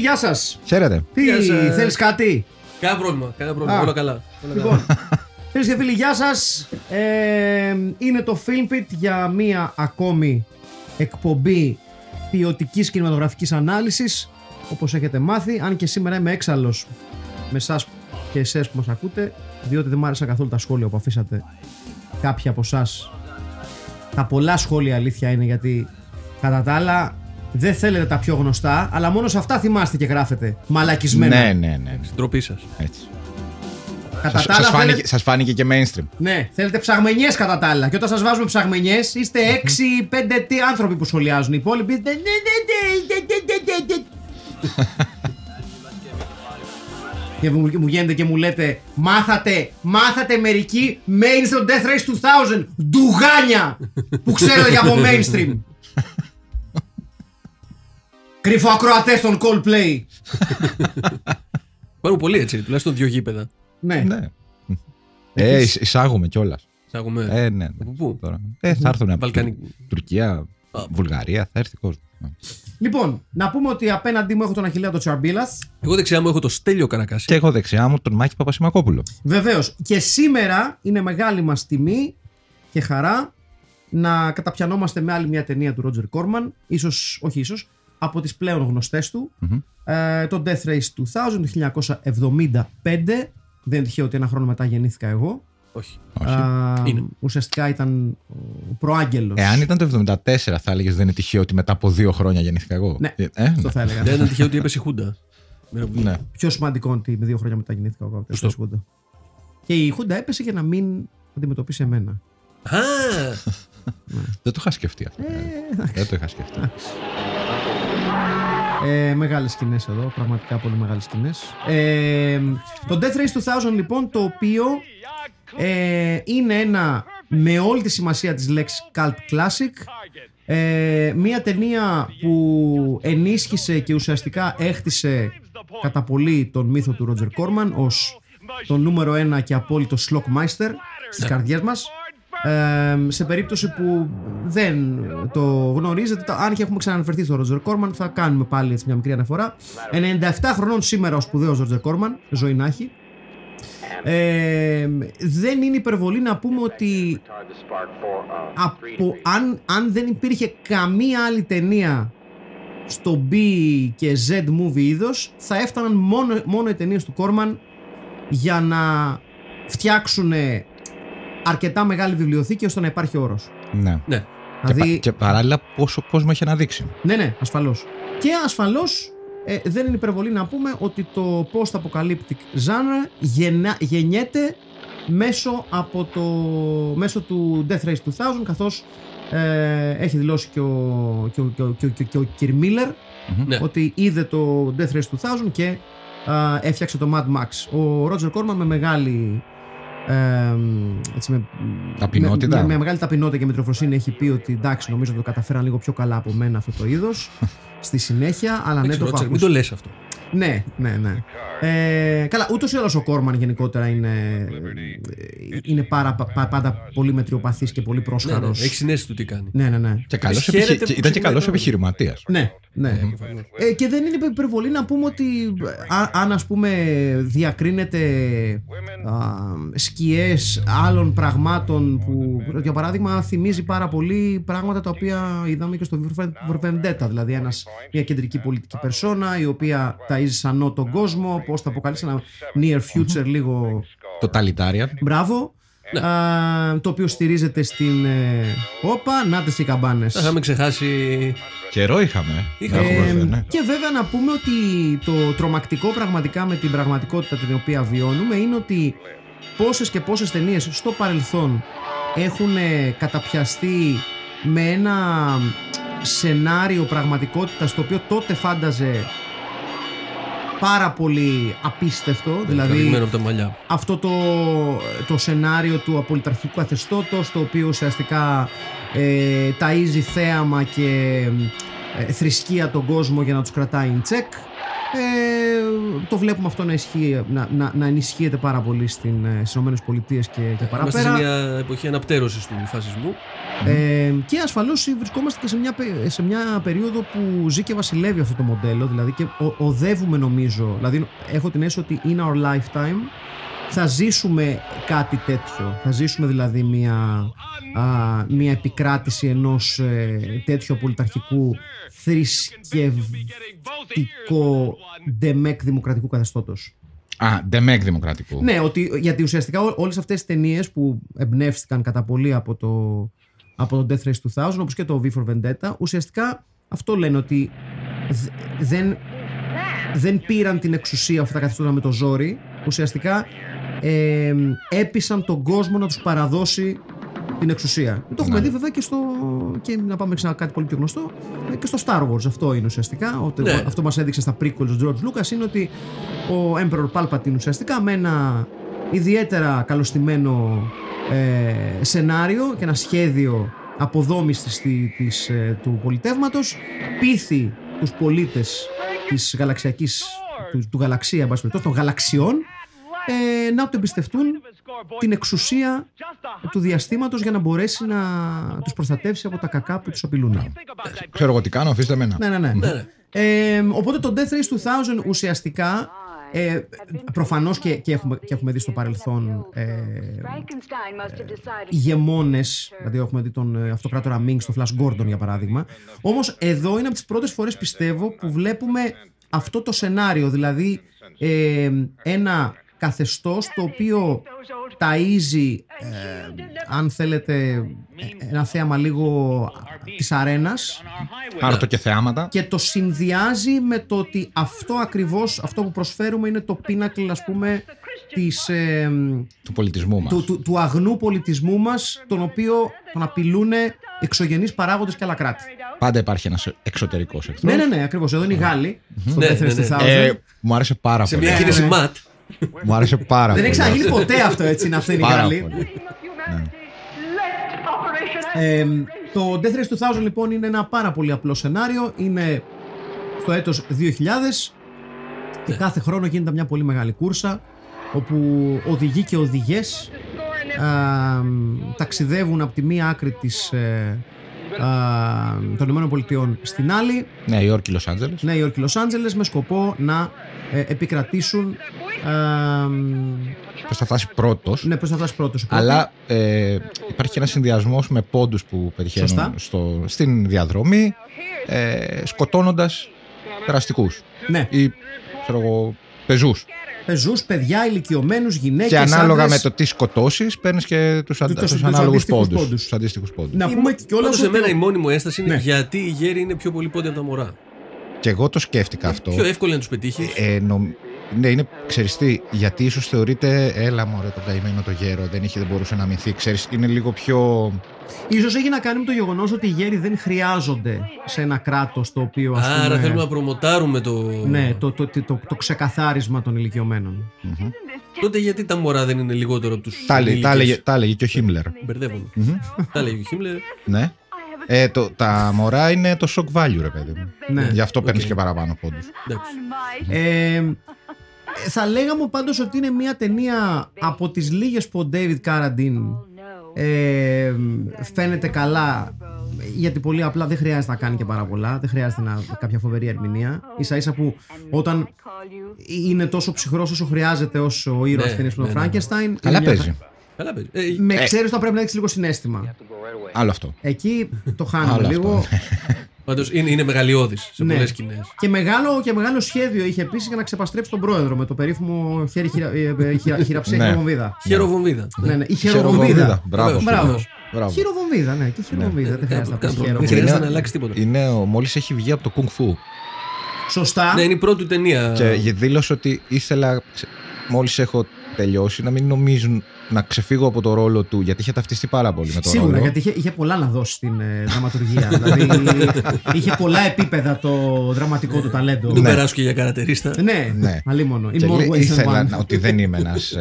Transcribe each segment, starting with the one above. Γεια σας. Χαίρετε. Τι θέλεις κάτι? Κανένα πρόβλημα. Όλα καλά. Λοιπόν, φίλες και φίλοι, γεια σας. Είναι το Filmpit για μία ακόμη εκπομπή ποιοτικής κινηματογραφικής ανάλυσης, όπως έχετε μάθει. Αν και σήμερα είμαι έξαλλος με εσάς και εσές που μας ακούτε, διότι δεν μου άρεσαν καθόλου τα σχόλια που αφήσατε κάποιοι από εσάς. Τα πολλά σχόλια, αλήθεια είναι, γιατί κατά τα άλλα δεν θέλετε τα πιο γνωστά, αλλά μόνο σε αυτά θυμάστε και γράφετε μαλακισμένα. Ναι. Ντροπή σας. Έτσι. Σας φάνηκε και mainstream. Ναι, θέλετε ψαγμενιές κατά τα άλλα. Και όταν σας βάζουμε ψαγμενιές, είστε 6-5 άνθρωποι που σχολιάζουν. Οι υπόλοιποι. Και μου βγαίνετε και μου λέτε, μάθατε μερικοί mainstream Death Race 2000. Ντουγάνια που ξέρετε για από mainstream. Κρυφοακροατές των Coldplay. Παίρνουν πολύ έτσι, τουλάχιστον δύο γήπεδα. Ναι. Εισάγουμε κιόλας. Εισάγουμε. Ναι. Πού τώρα. Θα έρθουν από Τουρκία, Βουλγαρία, θα έρθει κόσμο. Λοιπόν, να πούμε ότι απέναντί μου έχω τον Αχιλλέα τον Τσαρμπίλας. Εγώ δεξιά μου έχω τον Στέλιο Καρακάση. Και εγώ δεξιά μου τον Μάκη Παπασημακόπουλο. Βεβαίως. Και σήμερα είναι μεγάλη μας τιμή και χαρά να καταπιανόμαστε με άλλη μια ταινία του Ρότζερ Κόρμαν. Ίσως, όχι ίσως, από τις πλέον γνωστές του, το Death Race 2000, το 1975. Δεν είναι τυχαίο ότι ένα χρόνο μετά γεννήθηκα εγώ. Όχι. Ουσιαστικά ήταν ο προάγγελος. Εάν ήταν το 1974 θα έλεγες δεν είναι τυχαίο ότι μετά από 2 χρόνια γεννήθηκα εγώ. Ναι, αυτό θα έλεγα. Δεν ήταν τυχαίο ότι έπεσε η Χούντα. Ναι. Πιο σημαντικό ότι με 2 χρόνια μετά γεννήθηκα εγώ. Και η Χούντα έπεσε για να μην αντιμετωπίσει εμένα. Δεν το είχα σκεφτεί αυτό. Μεγάλες σκηνές εδώ, πραγματικά πολύ μεγάλες σκηνές. Το Death Race 2000 λοιπόν, το οποίο είναι ένα, με όλη τη σημασία της λέξης, cult classic. Μία ταινία που ενίσχυσε και ουσιαστικά έχτισε κατά πολύ τον μύθο του Ρότζερ Κόρμαν ως το νούμερο 1 και απόλυτο Schlockmeister στις καρδιές μας. Σε περίπτωση που δεν το γνωρίζετε, αν και έχουμε ξαναναφερθεί στο Ρότζερ Κόρμαν, θα κάνουμε πάλι έτσι μια μικρή αναφορά. 97 χρονών σήμερα ο σπουδαίος Ρότζερ Κόρμαν, ζωή να έχει. Δεν είναι υπερβολή να πούμε ότι αν δεν υπήρχε καμία άλλη ταινία στο B και Z movie είδος, θα έφταναν μόνο οι ταινίες του Κόρμαν για να φτιάξουν αρκετά μεγάλη βιβλιοθήκη ώστε να υπάρχει όρος. Ναι. Δηλαδή, και παράλληλα πόσο κόσμο έχει αναδείξει. Ναι, ασφαλώς. Και ασφαλώς δεν είναι υπερβολή να πούμε ότι το post-apocalyptic genre γεννιέται μέσω του Death Race 2000, καθώς έχει δηλώσει και ο Κιρ Μίλλερ ότι είδε το Death Race 2000 και έφτιαξε το Mad Max. Ο Ρότζερ Κόρμαν με μεγάλη έτσι, με μεγάλη ταπεινότητα και μετροφροσύνη έχει πει ότι εντάξει, νομίζω ότι το καταφέραν λίγο πιο καλά από μένα αυτό το είδος στη συνέχεια, αλλά ναι, το έχω ακούσει. Μην το λες αυτό. Ναι, ναι, ναι. Καλά, ούτως ή άλλως ο Κόρμαν γενικότερα είναι πάντα πολύ μετριοπαθής και πολύ πρόσχαρος. Έχει συνέστηση του τι κάνει. Ναι, ναι, ναι. Ήταν και καλός επιχειρηματίας. Ναι, ναι. Και δεν είναι υπερβολή να πούμε ότι αν ας πούμε διακρίνεται σκιές άλλων πραγμάτων που για παράδειγμα θυμίζει πάρα πολύ πράγματα τα οποία είδαμε και στο V for Vendetta, δηλαδή μια κεντρική πολιτική περσόνα η οποία ταΐζει σανό τον κόσμο, πώς θα αποκαλύψει ένα near future λίγο totalitarian. Μπράβο. Ναι. Το οποίο στηρίζεται στην. Όπα, νάτες οι καμπάνες. Είχαμε ξεχάσει. Καιρό είχαμε. Ναι. Και βέβαια να πούμε ότι το τρομακτικό πραγματικά με την πραγματικότητα την οποία βιώνουμε είναι ότι πόσες και πόσες ταινίες στο παρελθόν έχουν καταπιαστεί με ένα σενάριο πραγματικότητας το οποίο τότε φάνταζε πάρα πολύ απίστευτο, δηλαδή αυτό το σενάριο του απολυταρχικού καθεστώτος, το οποίο ουσιαστικά ταΐζει θέαμα και θρησκεία τον κόσμο για να τους κρατάει in check. Το βλέπουμε αυτό να ενισχύεται πάρα πολύ στις ΗΠΑ και παραπέρα. Είμαστε σε μια εποχή αναπτέρωσης του φασισμού. Και ασφαλώς βρισκόμαστε και σε μια περίοδο που ζει και βασιλεύει αυτό το μοντέλο, δηλαδή και οδεύουμε, νομίζω, δηλαδή έχω την αίσθηση ότι in our lifetime θα ζήσουμε κάτι τέτοιο, θα ζήσουμε δηλαδή μια επικράτηση ενός τέτοιου απολυταρχικού θρησκευτικό ντεμεκ δημοκρατικού καθεστώτος. Α, ντεμεκ δημοκρατικού. Ναι, γιατί ουσιαστικά όλες αυτές τις ταινίες που εμπνεύστηκαν κατά πολύ από το Death Race 2000, όπως και το V for Vendetta, ουσιαστικά αυτό λένε, ότι δεν πήραν την εξουσία αυτά τα καθεστώτα με το ζόρι, ουσιαστικά έπεισαν τον κόσμο να τους παραδώσει την εξουσία. Το έχουμε δει βέβαια και να πάμε ξανά κάτι πολύ πιο γνωστό, και στο Star Wars. Αυτό είναι ουσιαστικά, αυτό μας έδειξε στα prequels του George Lucas, είναι ότι ο Emperor Palpatine ουσιαστικά με ένα ιδιαίτερα καλωστημένο σενάριο και ένα σχέδιο αποδόμησης του πολιτεύματος πείθει τους πολίτες της γαλαξιακής του γαλαξία, των γαλαξιών, να του εμπιστευτούν την εξουσία του διαστήματος για να μπορέσει να τους προστατεύσει από τα κακά που τους απειλούν. Ξέρω εγώ τι κάνω, αφήστε με να. Ναι. Οπότε το Death Race 2000 ουσιαστικά, προφανώς και έχουμε δει στο παρελθόν ηγεμόνες, δηλαδή έχουμε δει τον αυτοκράτορα Ming στο Flash Gordon για παράδειγμα, όμως εδώ είναι από τις πρώτες φορές πιστεύω που βλέπουμε αυτό το σενάριο, δηλαδή ένα καθεστώς το οποίο ταΐζει αν θέλετε ένα θέαμα λίγο της αρένας, άρτο και θεάματα, και το συνδυάζει με το ότι αυτό ακριβώς, αυτό που προσφέρουμε είναι το πίνακλ, ας πούμε, του πολιτισμού μας, του αγνού πολιτισμού μας, τον οποίο τον απειλούν εξωγενείς παράγοντες και άλλα κράτη. Πάντα υπάρχει ένας εξωτερικός εχθρός. Ναι, ακριβώς. Εδώ είναι οι Γάλλοι. Μου άρεσε πάρα πολύ. Σε μια κίνηση ματ. Μου άρεσε πάρα πολύ. Δεν έχει ξαναγίνει ποτέ αυτό, έτσι, να φταίνει η Γαλλία. Το Death Race 2000 λοιπόν είναι ένα πάρα πολύ απλό σενάριο. Είναι στο έτος 2000 και κάθε χρόνο γίνεται μια πολύ μεγάλη κούρσα όπου οδηγοί και οδηγές ταξιδεύουν από τη μία άκρη των ΗΠΑ στην άλλη, Νέα Υόρκη, Λος Άντζελες. Νέα Υόρκη, Λος Άντζελες, με σκοπό να επικρατήσουν. Πώς θα φτάσει πρώτος. Ναι, πώς θα φτάσει πρώτος. Αλλά υπάρχει ένας συνδυασμός με πόντους που πετυχαίνουν στην διαδρομή, σκοτώνοντας δραστικούς. Ναι. Ή ξέρω εγώ, πεζούς, παιδιά, ηλικιωμένους, γυναίκες. Και ανάλογα άντρες, με το τι σκοτώσεις, παίρνεις και τους ανάλογους πόντους. Να πούμε κιόλας. Σε μένα η μόνη μου ένσταση είναι γιατί οι γέροι είναι πιο πολύ πόντοι από τα μωρά. Και εγώ το σκέφτηκα αυτό. Πιο εύκολο να τους πετύχεις. Ναι, είναι ξεριστή, γιατί ίσως θεωρείται έλα μωρέ το καημένο το γέρο, δεν μπορούσε να αμυνθεί. Ξέρεις, είναι λίγο πιο. Ίσως έχει να κάνει με το γεγονός ότι οι γέροι δεν χρειάζονται σε ένα κράτος το οποίο. Άρα θέλουμε να προμοτάρουμε το ξεκαθάρισμα των ηλικιωμένων. Mm-hmm. Τότε γιατί τα μωρά δεν είναι λιγότερο από τους. Τα έλεγε και ο Χίμλερ. Μπερδεύομαι. Τα έλεγε ο Χίμλερ. Ναι. Τα μωρά είναι το shock value, ρε παιδί μου. Ναι. Γι' αυτό παίρνεις και παραπάνω πόντους. Θα λέγαμε πάντως ότι είναι μια ταινία από τις λίγες που ο David Carradine φαίνεται καλά, γιατί πολύ απλά δεν χρειάζεται να κάνει και πάρα πολλά, δεν χρειάζεται κάποια φοβερή ερμηνεία. Ίσα ίσα που όταν είναι τόσο ψυχρός όσο χρειάζεται ως ο ήρωας ταινία του Frankenstein. Καλά παίζει. Με ξέρεις ότι πρέπει να έχεις λίγο συναίσθημα. Άλλο αυτό. Εκεί το χάνουμε λίγο. Πάντως είναι μεγαλειώδης σε πολλές σκηνές. Και μεγάλο σχέδιο είχε επίσης για να ξεπαστρέψει τον πρόεδρο με το περίφημο χειραψία χειροβομβίδα. Χειροβομβίδα. Η χειροβομβίδα. Μπράβο. Χειροβομβίδα, ναι, και χειροβομβίδα. Δεν χρειάζεται να αλλάξει τίποτα. Μόλις έχει βγει από το Kung Fu. Σωστά. Ναι, είναι η πρώτη ταινία. Και δήλωσε ότι ήθελα, μόλις έχω τελειώσει, να μην νομίζουν. Να ξεφύγω από το ρόλο του, γιατί είχε ταυτιστεί πάρα πολύ με το ρόλο. Σίγουρα, γιατί είχε πολλά να δώσει στην δραματουργία. Δηλαδή είχε πολλά επίπεδα το δραματικό του ταλέντο. Μην περάσω και για καρατερίστα. Ναι, αλίμονο. Ήθελα ότι δεν είμαι ένας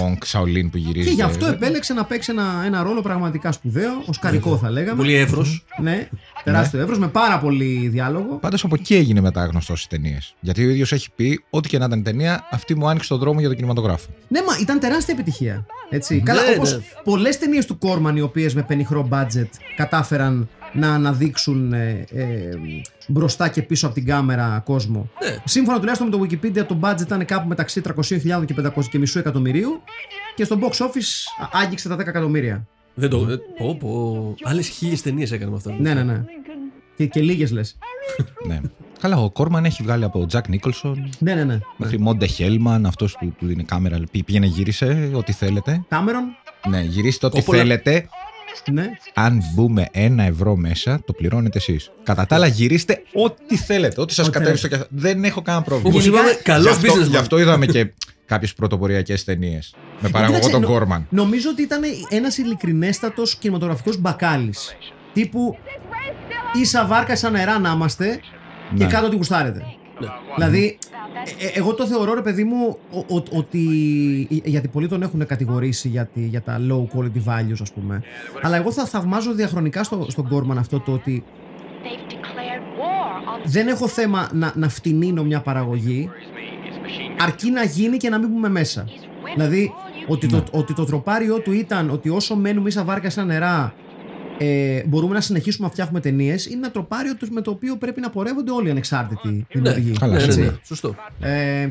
Monk Shaolin που γυρίζει. Και γι' αυτό επέλεξε να παίξει ένα ρόλο πραγματικά σπουδαίο, οσκαρικό θα λέγαμε. Πολύ εύρος. Ναι, τεράστιο εύρος, με πάρα πολύ διάλογο. Πάντως από εκεί έγινε μετά γνωστός στις ταινίες. Γιατί ο ίδιος έχει πει, ό,τι και να ήταν ταινία, αυτή μου άνοιξε τον δρόμο για τον κινηματογράφο. Ναι, μα ήταν τεράστια επιτυχία. Έτσι. Καλά, όπως πολλές ταινίες του Κόρμαν, οι οποίες με πενιχρό budget κατάφεραν να αναδείξουν μπροστά και πίσω από την κάμερα κόσμο. Σύμφωνα τουλάχιστον με το Wikipedia, το budget ήταν κάπου μεταξύ 300.000 και 500,5 εκατομμυρίου και στο box office άγγιξε τα 10 εκατομμύρια. Δεν το. Άλλες 1.000 ταινίες έκαναμε αυτό. Ναι. Και λίγες λες. Ναι. Καλά, ο Κόρμαν έχει βγάλει από τον Τζακ Νίκολσον. Ναι. Μέχρι Μόντε Χέλμαν, αυτό που είναι κάμερα. Πήγαινε, γύρισε ό,τι θέλετε. Κάμερον. Ναι, γυρίστε ό,τι θέλετε. Ναι. Αν μπούμε €1 μέσα, το πληρώνετε εσείς. Κατά τα άλλα, γυρίστε ό,τι θέλετε. Ό,τι σας κατέβει στο κεφάλι. Δεν έχω κανένα πρόβλημα. Γι' αυτό είδαμε και κάποιες πρωτοποριακές ταινίες με παραγωγό τον Κόρμαν. Νομίζω ότι ήταν ένας ειλικρινέστατος κινηματογραφικός μπακάλης. Τύπου ίσα βάρκα, σαν νερά να είμαστε. Και κάτω ότι γουστάρετε. Δηλαδή, εγώ το θεωρώ, ρε παιδί μου, ότι. Γιατί πολλοί τον έχουν κατηγορήσει για τα low quality values, ας πούμε. Αλλά εγώ θα θαυμάζω διαχρονικά στον Κόρμαν αυτό το ότι. Δεν έχω θέμα να φτηνίνω μια παραγωγή, αρκεί να γίνει και να μην πούμε μέσα. Δηλαδή, ότι το τροπάριό του ήταν ότι όσο μένουμε ίσα βάρκα σαν νερά. Μπορούμε να συνεχίσουμε να φτιάχνουμε ταινίες. Είναι ένα τροπάριο με το οποίο πρέπει να πορεύονται όλοι οι ανεξάρτητοι δημιουργοί. Ναι. Σωστό.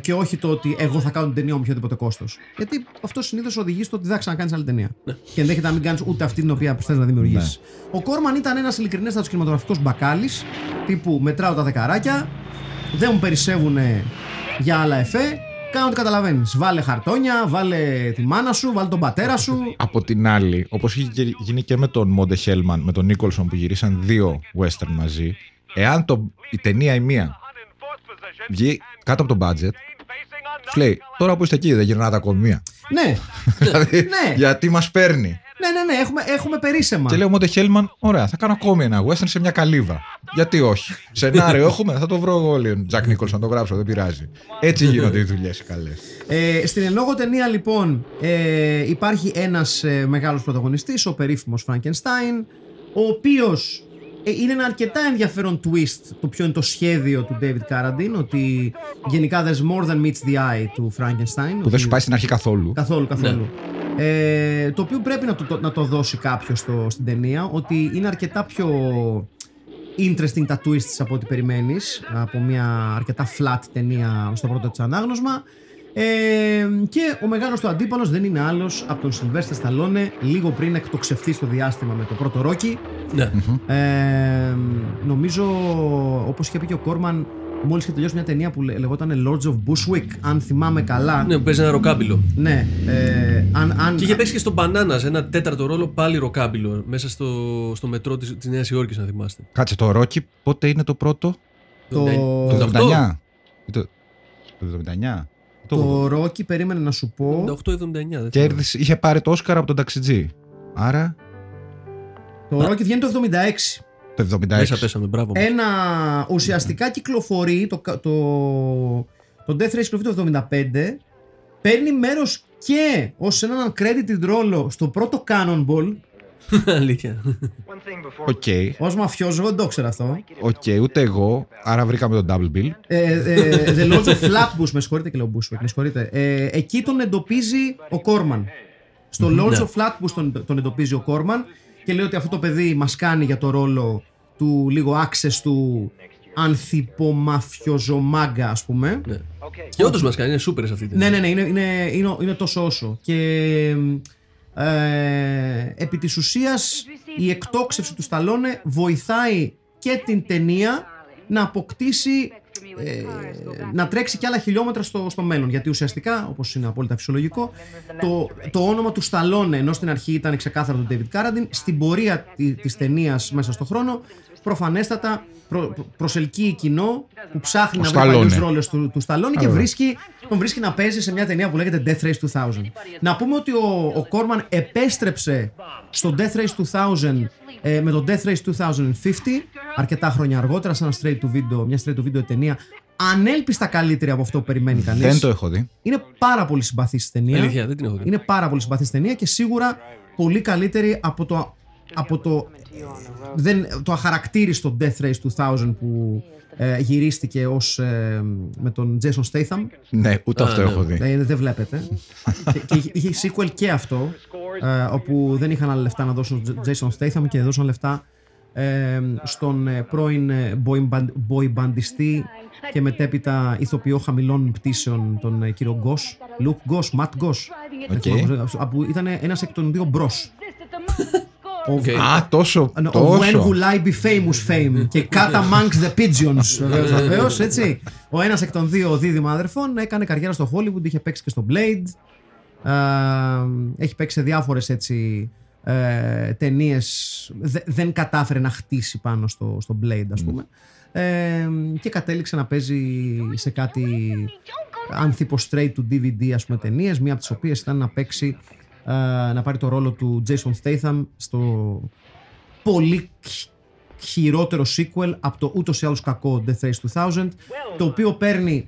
Και όχι το ότι εγώ θα κάνω την ταινία με οποιοδήποτε κόστος. Γιατί αυτό συνήθως οδηγεί στο ότι δεν θα ξανακάνεις άλλη ταινία. Ναι. Και ενδέχεται να μην κάνεις ούτε αυτή την οποία θες να δημιουργήσεις. Ναι. Ο Κόρμαν ήταν ένας ειλικρινέστατος κινηματογραφικός μπακάλης, τύπου μετράω τα δεκαράκια, δεν μου περισσεύουν για άλλα εφέ. Κάνω ότι καταλαβαίνεις. Βάλε χαρτόνια, βάλε τη μάνα σου, βάλε τον πατέρα σου. Από την άλλη, όπως είχε γίνει και με τον Μόντε Χέλμαν, με τον Νίκολσον που γυρίσαν 2 western μαζί, εάν η ταινία η μία βγει κάτω από το budget, σου λέει τώρα που είστε εκεί δεν γυρνάτε ακόμη μία. Ναι. Δηλαδή, γιατί μας παίρνει. Ναι, έχουμε περίσσεμα. Και λέω Μόντε Χέλμαν, ωραία, θα κάνω ακόμη ένα western σε μια καλύβα. Γιατί όχι. Σενάριο έχουμε, θα το βρω εγώ, λέει ο Τζακ Νίκολσον, να το γράψω, δεν πειράζει. Έτσι γίνονται οι δουλειές οι καλές. Στην εν λόγω ταινία, λοιπόν, υπάρχει ένας μεγάλος πρωταγωνιστής, ο περίφημος Φραγκενστάιν, ο οποίος είναι ένα αρκετά ενδιαφέρον twist το ποιο είναι το σχέδιο του David Carradine, ότι γενικά there's more than meets the eye του Frankenstein. Που δεν σου πάει στην αρχή καθόλου. Καθόλου. Το οποίο πρέπει να το δώσει κάποιος στην ταινία, ότι είναι αρκετά πιο interesting τα twists από ό,τι περιμένεις από μια αρκετά flat ταινία στο πρώτο της ανάγνωσμα. Και ο μεγάλος του αντίπαλος δεν είναι άλλος από τον Sylvester Stallone, λίγο πριν εκτοξευτεί στο διάστημα με το πρώτο Rocky. Ναι. Νομίζω, όπως είχε πει και ο Κόρμαν, μόλις είχε τελειώσει μια ταινία που λεγόταν Lords of Bushwick, αν θυμάμαι καλά. Ναι, που παίζει ένα ροκάμπιλο. Ναι. Και είχε παίξει και στον Bananas ένα τέταρτο ρόλο, πάλι ροκάμπιλο, μέσα στο μετρό της Νέας Υόρκης, αν θυμάστε. Κάτσε, το Rocky πότε είναι το πρώτο? Το 79. Το 79. Το Ρόκι περίμενε να σου πω. 78-79. Κέρδισε, είχε πάρει το Όσκαρ από τον ταξιτζή. Άρα. Το Ρόκι βγαίνει το 76. Το 76. Μέσα πέσαμε, μπράβο. Ένα ουσιαστικά κυκλοφορεί το Death Race το 75. Παίρνει μέρος και ως έναν uncredited ρόλο στο πρώτο Cannonball. Αλήθεια. Οκ. Ως μαφιόζο δεν το ξέρω αυτό. Οκ, ούτε εγώ. Άρα βρήκαμε τον Double Bill. The Lords of Flatbush, με συγχωρείτε και λέω Bushwick, με συγχωρείτε. Εκεί τον εντοπίζει ο Κόρμαν. Στο Lords of Flatbush τον εντοπίζει ο Κόρμαν και λέει ότι αυτό το παιδί μας κάνει για το ρόλο του λίγο access του ανθιπομαφιοζομάγκα, ας πούμε. Ναι. Και όντως μας κάνει, είναι σούπερ σε αυτή την. Ναι, είναι τόσο όσο. Και επί της ουσίας η εκτόξευση του Σταλόνε βοηθάει και την ταινία να αποκτήσει, να τρέξει και άλλα χιλιόμετρα στο μέλλον. Γιατί ουσιαστικά, όπως είναι απόλυτα φυσιολογικό, το όνομα του Σταλόνε, ενώ στην αρχή ήταν ξεκάθαρα τον David Carradine, στην πορεία της ταινίας μέσα στον χρόνο προφανέστατα προσελκύει κοινό που ψάχνει να βρει παλιούς ρόλους του Σταλόνι και τον βρίσκει να παίζει σε μια ταινία που λέγεται Death Race 2000. Να πούμε ότι ο Κόρμαν επέστρεψε στο Death Race 2000 με το Death Race 2050 αρκετά χρόνια αργότερα σαν μια straight to video ταινία ανέλπιστα καλύτερη από αυτό που περιμένει κανείς. Δεν το έχω δει. Είναι πάρα πολύ συμπαθής ταινία. Αλήθεια, δεν την έχω δει. Είναι πάρα πολύ συμπαθής ταινία και σίγουρα πολύ καλύτερη από το αχαρακτήριστο Death Race 2000 που γυρίστηκε ως με τον Jason Statham. Ναι, ούτε αυτό έχω δει. Δεν βλέπετε. Και είχε sequel και αυτό, όπου δεν είχαν άλλα λεφτά να δώσουν Jason Statham και δώσαν λεφτά στον πρώην μποϊμπαντιστή και μετέπειτα ηθοποιό χαμηλών πτήσεων, τον κύριο Goss, Luke Goss, Matt Goss, που ήταν ένας εκ των δύο μπρος. Α, τόσο. When will I be famous fame και cut amongst the pigeons. Βεβαίως, έτσι. Ο ένας εκ των δύο δίδυμα αδερφών έκανε καριέρα στο Hollywood, είχε παίξει και στο Blade. Έχει παίξει σε διάφορες έτσι ταινίες. Δεν κατάφερε να χτίσει πάνω στο Blade, ας πούμε. Και κατέληξε να παίζει σε κάτι ανθίπο straight to DVD, ας πούμε, ταινίες. Μία από τις οποίες ήταν να παίξει, να πάρει το ρόλο του Jason Statham στο πολύ χειρότερο sequel από το ούτως ή άλλως κακό Death Race 2000, το οποίο παίρνει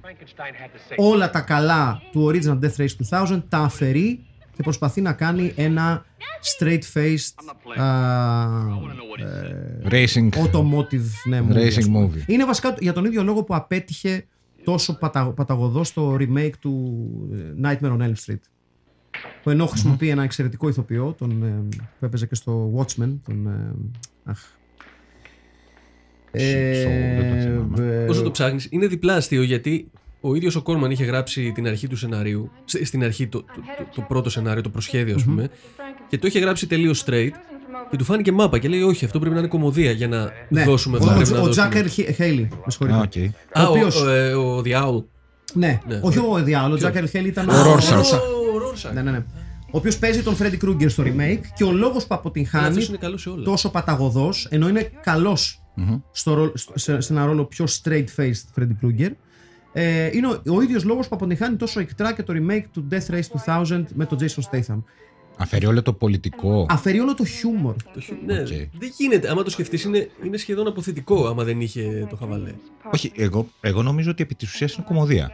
όλα τα καλά του original Death Race 2000, τα αφαιρεί και προσπαθεί να κάνει ένα straight-faced racing automotive racing movie. Είναι βασικά για τον ίδιο λόγο που απέτυχε τόσο παταγωδώς το remake του Nightmare on Elm Street, που ενώ χρησιμοποιεί ένα εξαιρετικό ηθοποιό, που έπαιζε και στο Watchmen, όσο το ψάχνεις, είναι διπλά αστείο, γιατί ο ίδιος ο Κόρμαν είχε γράψει την αρχή του σενάριου, στην αρχή το πρώτο σενάριο, το προσχέδιο, ας πούμε, και το είχε γράψει τελείως straight και του φάνηκε μάπα και λέει όχι, αυτό πρέπει να είναι κομμωδία για να δώσουμε αυτό που πρέπει να δώσουμε. Ο Τζάκερ Χέιλι, με συγχωρείτε. Α, ο The Owl. Ναι, όχι ο The Owl, ο Τζάκερ Χέιλι ήταν ναι. Ο οποίος παίζει τον Freddy Krueger στο remake και ο λόγος που αποτυγχάνει τόσο παταγωδός, ενώ είναι καλός σε ένα ρόλο πιο straight-faced Freddy Krueger, είναι ο ίδιος λόγος που αποτυγχάνει τόσο εκτρά και το remake του Death Race 2000 με τον Jason Statham. Αφαιρεί όλο το πολιτικό. Αφαιρεί όλο το χιούμορ. Ναι, δεν γίνεται. Άμα το σκεφτείς, είναι σχεδόν αποθητικό άμα δεν είχε το χαβαλέ. Όχι, εγώ νομίζω ότι επί της ουσίας είναι κομμωδία.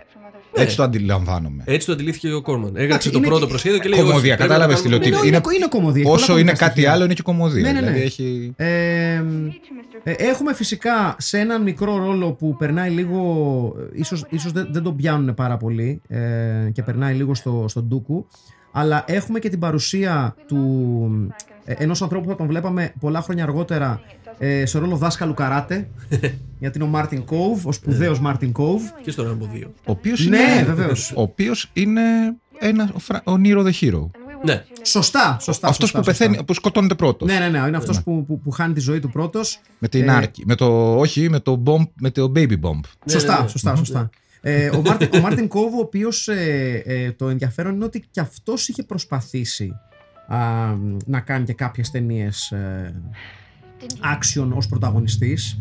Έτσι το αντιλαμβάνομαι. Έτσι το αντιλήφθηκε ο Κόρμαν. Έγραψε το πρώτο προσχέδιο και λέει: κομμωδία, κατάλαβε τι λέω. Είναι κομμωδία. Όσο είναι κάτι άλλο, είναι και κομμωδία. Ναι. Έχει... έχουμε φυσικά σε έναν μικρό ρόλο που περνάει λίγο. Ίσως δεν τον πιάνουν πάρα πολύ και περνάει λίγο στον ντούκου. Αλλά έχουμε και την παρουσία ενός ανθρώπου που θα τον βλέπαμε πολλά χρόνια αργότερα σε ρόλο δάσκαλου καράτε. Γιατί είναι ο Μάρτιν Κόβ, ο σπουδαίος Μάρτιν Κόβ. Και στον Ράμπο 2. Ναι, βεβαίως. Ο οποίος είναι ο Nero the Hero. Ναι. Σωστά. Αυτός που πεθαίνει, που σκοτώνεται πρώτος. Ναι, είναι αυτός που χάνει τη ζωή του πρώτος. Με την άρκη. Με το baby bomb. Σωστά. Ο Μάρτιν Κόβ, ο οποίος το ενδιαφέρον είναι ότι και αυτός είχε προσπαθήσει να κάνει και κάποιες ταινίες action ως πρωταγωνιστής,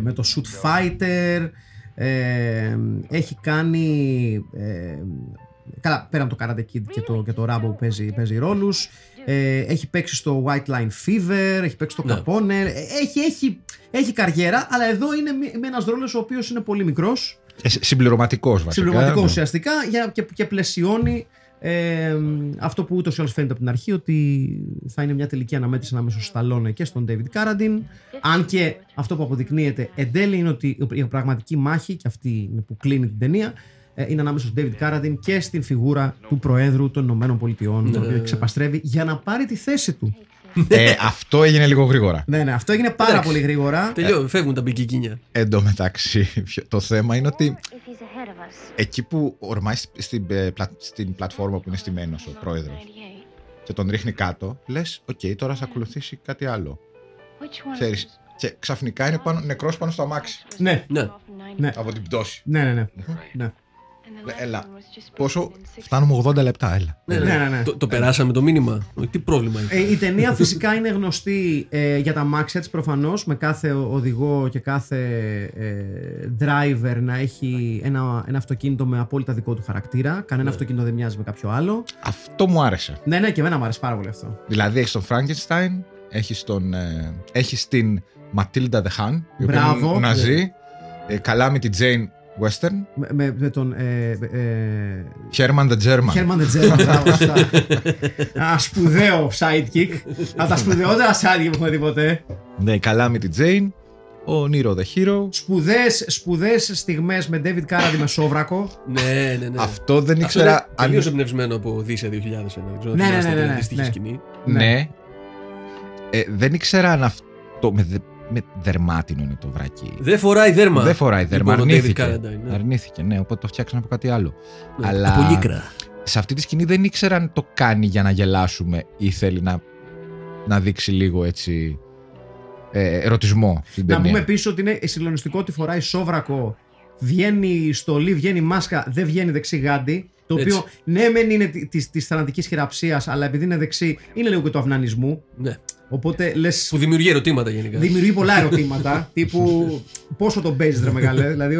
με το Shoot Fighter, έχει κάνει, καλά, πέραν το Karate Kid και το Rambo που παίζει ρόλους, έχει παίξει στο White Line Fever, έχει παίξει στο Capone, έχει καριέρα, αλλά εδώ είναι με ένας ρόλος ο οποίος είναι πολύ μικρός. Συμπληρωματικός βασικά. Συμπληρωματικός ουσιαστικά και πλαισιώνει Αυτό που ούτως ή άλλως φαίνεται από την αρχή, ότι θα είναι μια τελική αναμέτρηση ανάμεσα στον Σταλόνε και στον David Carradine. Αν και αυτό που αποδεικνύεται εν τέλει είναι ότι η πραγματική μάχη, και αυτή που κλείνει την ταινία, είναι ανάμεσα στον David Carradine και στην φιγούρα του Προέδρου των Ηνωμένων Πολιτειών, τον οποίο ξεπαστρεύει για να πάρει τη θέση του. Αυτό έγινε λίγο γρήγορα. Ναι, αυτό έγινε πάρα πολύ γρήγορα. Φεύγουν τα μπικικίνια. Εν τω μεταξύ, το θέμα είναι ότι εκεί που ορμάει στην πλατφόρμα που είναι στημένος ο πρόεδρος και τον ρίχνει κάτω, λες, οκ, τώρα θα ακολουθήσει κάτι άλλο. Ξέρεις, και ξαφνικά είναι νεκρός πάνω στο αμάξι. Ναι. Από την πτώση. Ναι. Έλα, πόσο φτάνουμε 80 λεπτά, έλα. Ναι. Το περάσαμε το μήνυμα, τι πρόβλημα είναι. Η ταινία φυσικά είναι γνωστή για τα αμάξια της προφανώς, με κάθε οδηγό και κάθε driver να έχει ένα αυτοκίνητο με απόλυτα δικό του χαρακτήρα. Κανένα αυτοκίνητο δεν μοιάζει με κάποιο άλλο. Αυτό μου άρεσε. Ναι, και εμένα μου άρεσε πάρα πολύ αυτό. Δηλαδή έχεις τον Frankenstein, έχεις την Matilda the Han, η οποία είναι Ναζί, καλά με την Jane Western. Με τον. Herman the German. Ένα σπουδαίο sidekick. Από τα σπουδαιότερα sidekick που έχουμε δει ποτέ. Ναι, καλά με την Jane. Ο Nero the Hero. Σπουδαίες στιγμές με David Carradine με σόβρακο. Ναι. Αυτό δεν ήξερα. Αλλιώς εμπνευσμένο από Δύση 2001. Ναι. Αντίστοιχη σκηνή. Ναι. Δεν ήξερα αν αυτό. Με δερμάτινο είναι το βρακί. Δεν φοράει δέρμα. Λοιπόν, αρνήθηκε, οπότε το φτιάξαμε από κάτι άλλο. Ναι, αλλά σε αυτή τη σκηνή δεν ήξερα αν το κάνει για να γελάσουμε ή θέλει να δείξει λίγο έτσι ερωτισμό στην ταινία. Να πούμε πίσω ότι είναι συλλονιστικό ότι φοράει σόβρακο, βγαίνει στολή, βγαίνει μάσκα, δεν βγαίνει δεξί γάντι. Το οποίο ναι, μεν είναι τη θανατική χειραψία, αλλά επειδή είναι δεξί, είναι λίγο και του αυνανισμού. Ναι. Οπότε, λες, που δημιουργεί ερωτήματα γενικά. Δημιουργεί πολλά ερωτήματα. Τύπου πόσο τον παίζεις ρε μεγάλε. Δηλαδή,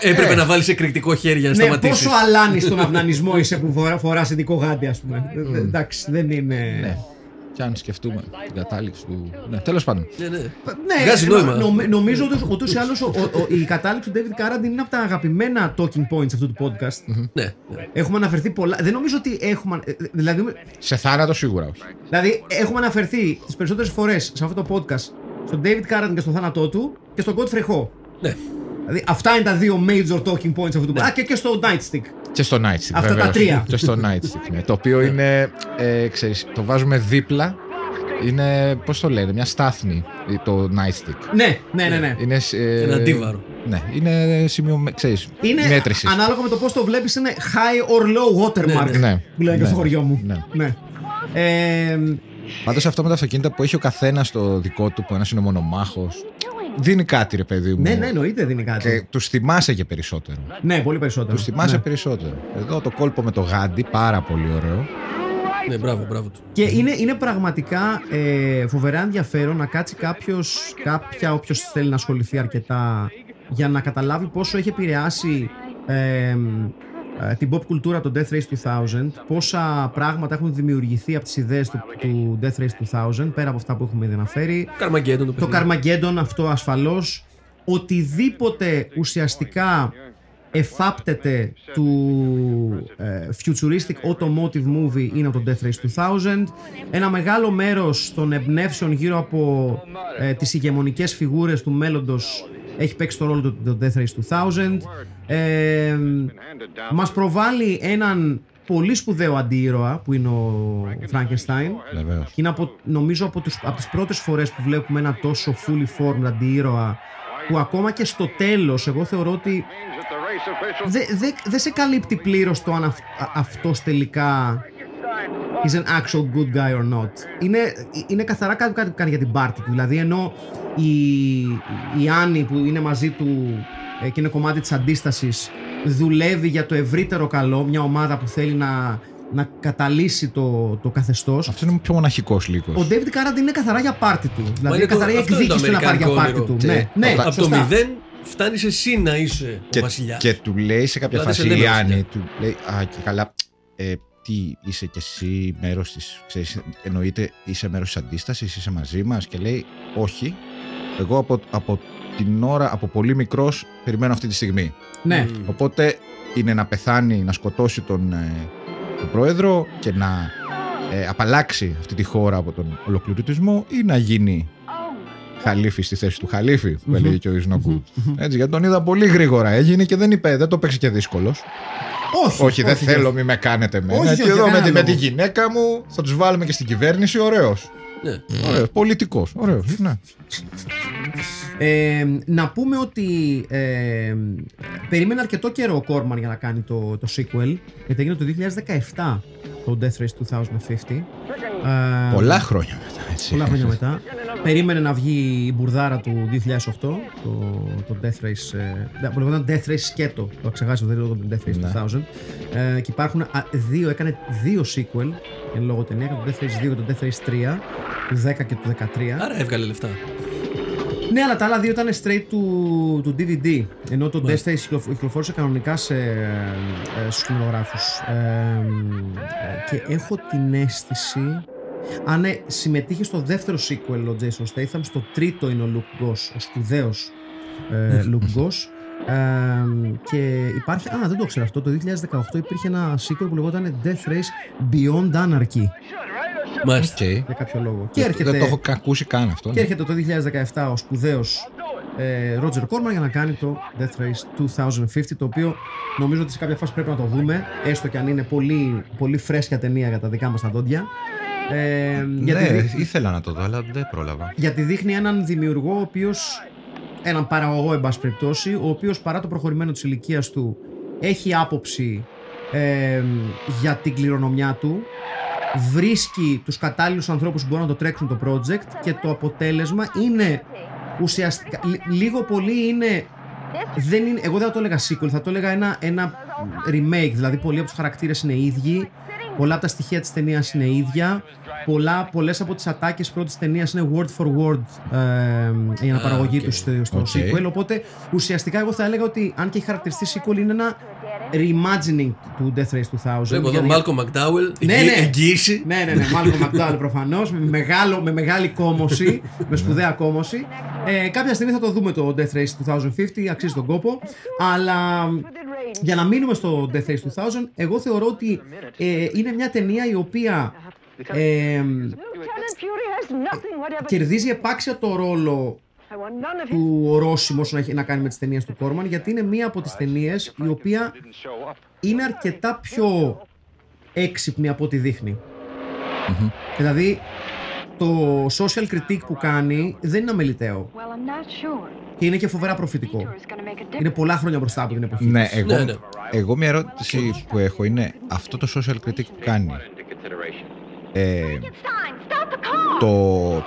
έπρεπε να βάλεις εκρηκτικό χέρι για να σταματήσεις. Πόσο αλάνεις τον αυνανισμό είσαι που φοράς ειδικό γάντι, ας πούμε. Εντάξει, δεν είναι. Ναι. Και αν σκεφτούμε την κατάληξη του. Ναι, τέλος πάντων. Ναι. Νομίζω ότι ούτως ή άλλως η κατάληξη του David Carradine είναι από τα αγαπημένα talking points αυτού του podcast. Ναι. Έχουμε αναφερθεί πολλά. Δεν νομίζω ότι έχουμε. Δηλαδή, σε θάνατο σίγουρα όχι. Δηλαδή, έχουμε αναφερθεί τις περισσότερες φορές σε αυτό το podcast στον David Carradine και στον θάνατό του και στον Godfrey Ho. Ναι. Δηλαδή, αυτά είναι τα δύο major talking points αυτού του podcast. Και στο Nightstick. Και στο Nightstick. Αυτά τα τρία. Και στο Nightstick. Το οποίο είναι. Ξέρεις, το βάζουμε δίπλα. Είναι. Πώς το λένε, μια στάθμη το Nightstick. Ναι. Είναι, ένα αντίβαρο. Ναι, είναι σημείο. Ξέρεις, μέτρηση. Ανάλογα με το πώς το βλέπεις, είναι high or low watermark. Ναι. Που λένε και στο χωριό μου. Ναι. Πάντως αυτό με τα αυτοκίνητα που έχει ο καθένας το δικό του, που ένας είναι μονομάχος. Δίνει κάτι, ρε παιδί μου. Ναι, εννοείται δίνει κάτι. Και τους θυμάσαι και περισσότερο. Ναι, πολύ περισσότερο. Τους θυμάσαι περισσότερο. Εδώ το κόλπο με το γάντι, πάρα πολύ ωραίο. Ναι, μπράβο του. Και είναι πραγματικά φοβερά ενδιαφέρον να κάτσει όποιος θέλει να ασχοληθεί αρκετά, για να καταλάβει πόσο έχει επηρεάσει την pop κουλτούρα των Death Race 2000, πόσα πράγματα έχουν δημιουργηθεί από τις ιδέες του Death Race 2000, πέρα από αυτά που έχουμε ήδη αναφέρει. Το Carmageddon, αυτό ασφαλώς. Οτιδήποτε ουσιαστικά εφάπτεται του futuristic automotive movie είναι από το Death Race 2000. Ένα μεγάλο μέρος των εμπνεύσεων γύρω από τις ηγεμονικές φιγούρες του μέλλοντος έχει παίξει το ρόλο του το Death Race 2000. Μας προβάλλει έναν πολύ σπουδαίο αντίηρωα που είναι ο Frankenstein. Βεβαίως. Είναι νομίζω από τις πρώτες φορές που βλέπουμε ένα τόσο fully formed αντίηρωα που ακόμα και στο τέλος εγώ θεωρώ ότι δεν σε καλύπτει πλήρως το αν αυτός τελικά is an actual good guy or not. Είναι καθαρά κάτι που κάνει για την πάρτι του. Δηλαδή ενώ η Άννη που είναι μαζί του και είναι κομμάτι της αντίστασης δουλεύει για το ευρύτερο καλό, μια ομάδα που θέλει να καταλύσει το καθεστώς. Αυτό είναι πιο μοναχικός λίγος. Ο David Carradine είναι καθαρά για πάρτι του. Δηλαδή είναι καθαρά η εκδίκηση του να πάρει για πάρτι του. Ναι, από το μηδέν φτάνεις εσύ να είσαι ο βασιλιάς. Και του λέει σε κάποια φάση η Άννη, του λέει, α, και καλά, τι είσαι κι εσύ μέρος της, ξέρεις, εννοείται είσαι μέρος της αντίστασης, είσαι μαζί μας, και λέει όχι, εγώ από την ώρα, από πολύ μικρός περιμένω αυτή τη στιγμή. Ναι. Οπότε είναι να πεθάνει, να σκοτώσει τον πρόεδρο και να απαλλάξει αυτή τη χώρα από τον ολοκληρωτισμό, ή να γίνει χαλίφη στη θέση του χαλίφη, που έλεγε και ο Ισνοκού. Έτσι, γιατί τον είδα πολύ γρήγορα, έγινε και δεν το παίξει και δύσκολος. Όχι, δεν θέλω, μη με κάνετε με. Όχι, εδώ με τη γυναίκα μου θα τους βάλουμε και στην κυβέρνηση, ωραίος. Πολιτικός, ωραίος, ναι. Να πούμε ότι περίμενε αρκετό καιρό ο Κόρμαν για να κάνει το sequel, γιατί έγινε το 2017 το Death Race 2050. Πολλά χρόνια μετά, έτσι. Πολλά χρόνια μετά. Περίμενε να βγει η μπουρδάρα του 2008, το Death Race. Λεγόταν Death Race σκέτο, το ξεχάσαμε, δεν λέγονταν το Death Race 2000. Και υπάρχουν έκανε δύο sequel εν λόγω ταινία, το Death Race 2 και το Death Race 3, του 10 και του 13. Άρα έβγαλε λεφτά. Ναι, αλλά τα άλλα δύο ήταν straight του DVD, ενώ το Death Race κυκλοφόρησε κανονικά στους κινηματογράφους. Και έχω την αίσθηση... Α, ναι, συμμετείχε στο δεύτερο sequel ο Jason Statham, στο τρίτο είναι ο Luke Goss, ο σπουδαίος Luke Goss. Και υπάρχει... Α, δεν το ξέρω αυτό, το 2018 υπήρχε ένα sequel που λεγόταν Death Race Beyond Anarchy. Μάλιστα. Okay. Για κάποιο λόγο. Και έρχεται, δεν το έχω ακούσει καν αυτό. Και έρχεται το 2017 ο σπουδαίος Roger Corman για να κάνει το Death Race 2050, το οποίο νομίζω ότι σε κάποια φάση πρέπει να το δούμε, έστω και αν είναι πολύ, πολύ φρέσκια ταινία για τα δικά μας τα δόντια. Ήθελα να το δω, αλλά δεν πρόλαβα. Γιατί δείχνει έναν δημιουργό, ο οποίος, έναν παραγωγό, εν πάση περιπτώσει, ο οποίος παρά το προχωρημένο της ηλικίας του έχει άποψη για την κληρονομιά του. Βρίσκει τους κατάλληλους ανθρώπους που μπορούν να το τρέξουν το project και το αποτέλεσμα είναι ουσιαστικά λίγο πολύ είναι, δεν είναι, εγώ δεν θα το έλεγα sequel, θα το έλεγα ένα remake, δηλαδή πολλοί από τους χαρακτήρες είναι ίδιοι, πολλά από τα στοιχεία της ταινίας είναι ίδια, πολλές από τις ατάκες πρώτης ταινίας είναι word for word η αναπαραγωγή του στο sequel, οπότε ουσιαστικά εγώ θα έλεγα ότι αν και η χαρακτηριστική sequel είναι ένα reimagining του Death Race 2000. Βλέπω εδώ Malcolm McDowell, εγγύηση. Ναι, Malcolm McDowell προφανώς, με μεγάλη κόμωση, με σπουδαία κόμωση. Κάποια στιγμή θα το δούμε το Death Race 2050, αξίζει τον κόπο. Αλλά για να μείνουμε στο Death Race 2000, εγώ θεωρώ ότι είναι μια ταινία η οποία κερδίζει επάξια το ρόλο του ορόσημο να κάνει με τις ταινίες του Κόρμαν, γιατί είναι μία από τις ταινίες η οποία είναι αρκετά πιο έξυπνη από ό,τι δείχνει. Δηλαδή το social critique που κάνει δεν είναι αμεληταίο και είναι και φοβερά προφητικό. Είναι πολλά χρόνια μπροστά από την εποχή. Ναι, εγώ μια ερώτηση που έχω είναι αυτό το social critique που κάνει